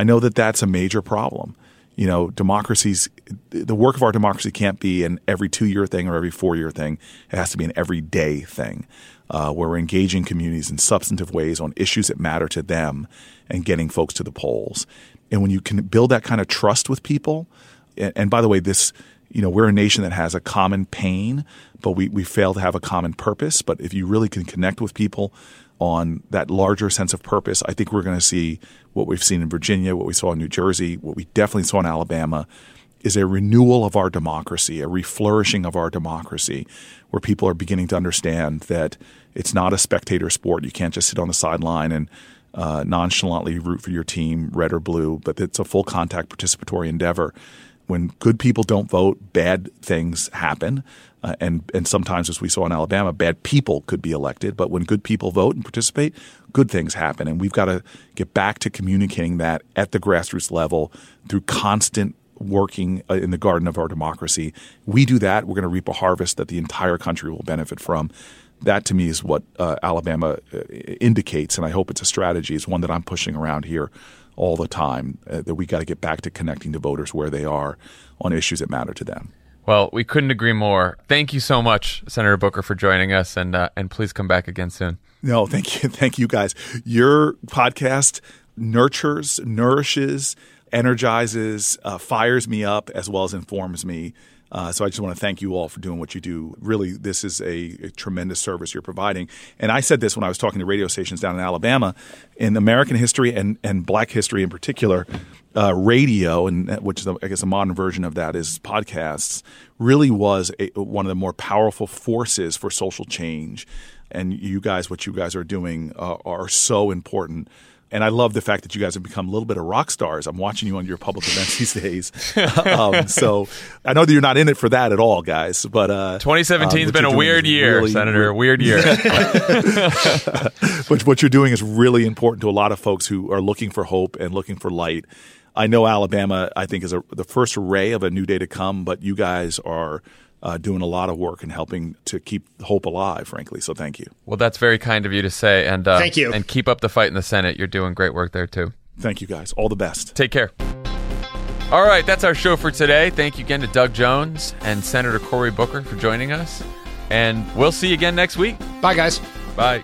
I know that that's a major problem. You know, democracies, the work of our democracy can't be an every two-year thing or every four-year thing. It has to be an everyday thing uh, where we're engaging communities in substantive ways on issues that matter to them and getting folks to the polls. And when you can build that kind of trust with people, and, and by the way, this – you know, we're a nation that has a common pain, but we, we fail to have a common purpose. But if you really can connect with people on that larger sense of purpose, I think we're going to see what we've seen in Virginia, what we saw in New Jersey, what we definitely saw in Alabama is a renewal of our democracy, a reflourishing of our democracy, where people are beginning to understand that it's not a spectator sport. You can't just sit on the sideline and uh, nonchalantly root for your team, red or blue, but it's a full contact participatory endeavor when good people don't vote, bad things happen. Uh, and and sometimes, as we saw in Alabama, bad people could be elected. But when good people vote and participate, good things happen. And we've got to get back to communicating that at the grassroots level through constant working in the garden of our democracy. We do that, we're going to reap a harvest that the entire country will benefit from. That, to me, is what uh, Alabama indicates, and I hope it's a strategy. It's one that I'm pushing around here all the time, uh, that we got to get back to connecting to voters where they are on issues that matter to them. Well, we couldn't agree more. Thank you so much, Senator Booker, for joining us, and uh, and please come back again soon. No, thank you. Thank you, guys. Your podcast nurtures, nourishes, energizes, uh, fires me up, as well as informs me. Uh, so I just want to thank you all for doing what you do. Really, this is a, a tremendous service you're providing. And I said this when I was talking to radio stations down in Alabama. In American history and, and black history in particular, uh, radio, and which is, I guess, a modern version of that is podcasts, really was a, one of the more powerful forces for social change. And you guys, what you guys are doing uh, are so important. And I love the fact that you guys have become a little bit of rock stars. I'm watching you on your public events these days. Um, so I know that you're not in it for that at all, guys. But uh, twenty seventeen's um, been a weird year, really, Senator. Weird, weird year. But what you're doing is really important to a lot of folks who are looking for hope and looking for light. I know Alabama, I think, is a, the first ray of a new day to come. But you guys are Uh, doing a lot of work and helping to keep hope alive, frankly. So thank you. Well, that's very kind of you to say. And uh, thank you. And keep up the fight in the Senate. You're doing great work there, too. Thank you, guys. All the best. Take care. All right. That's our show for today. Thank you again to Doug Jones and Senator Cory Booker for joining us. And we'll see you again next week. Bye, guys. Bye.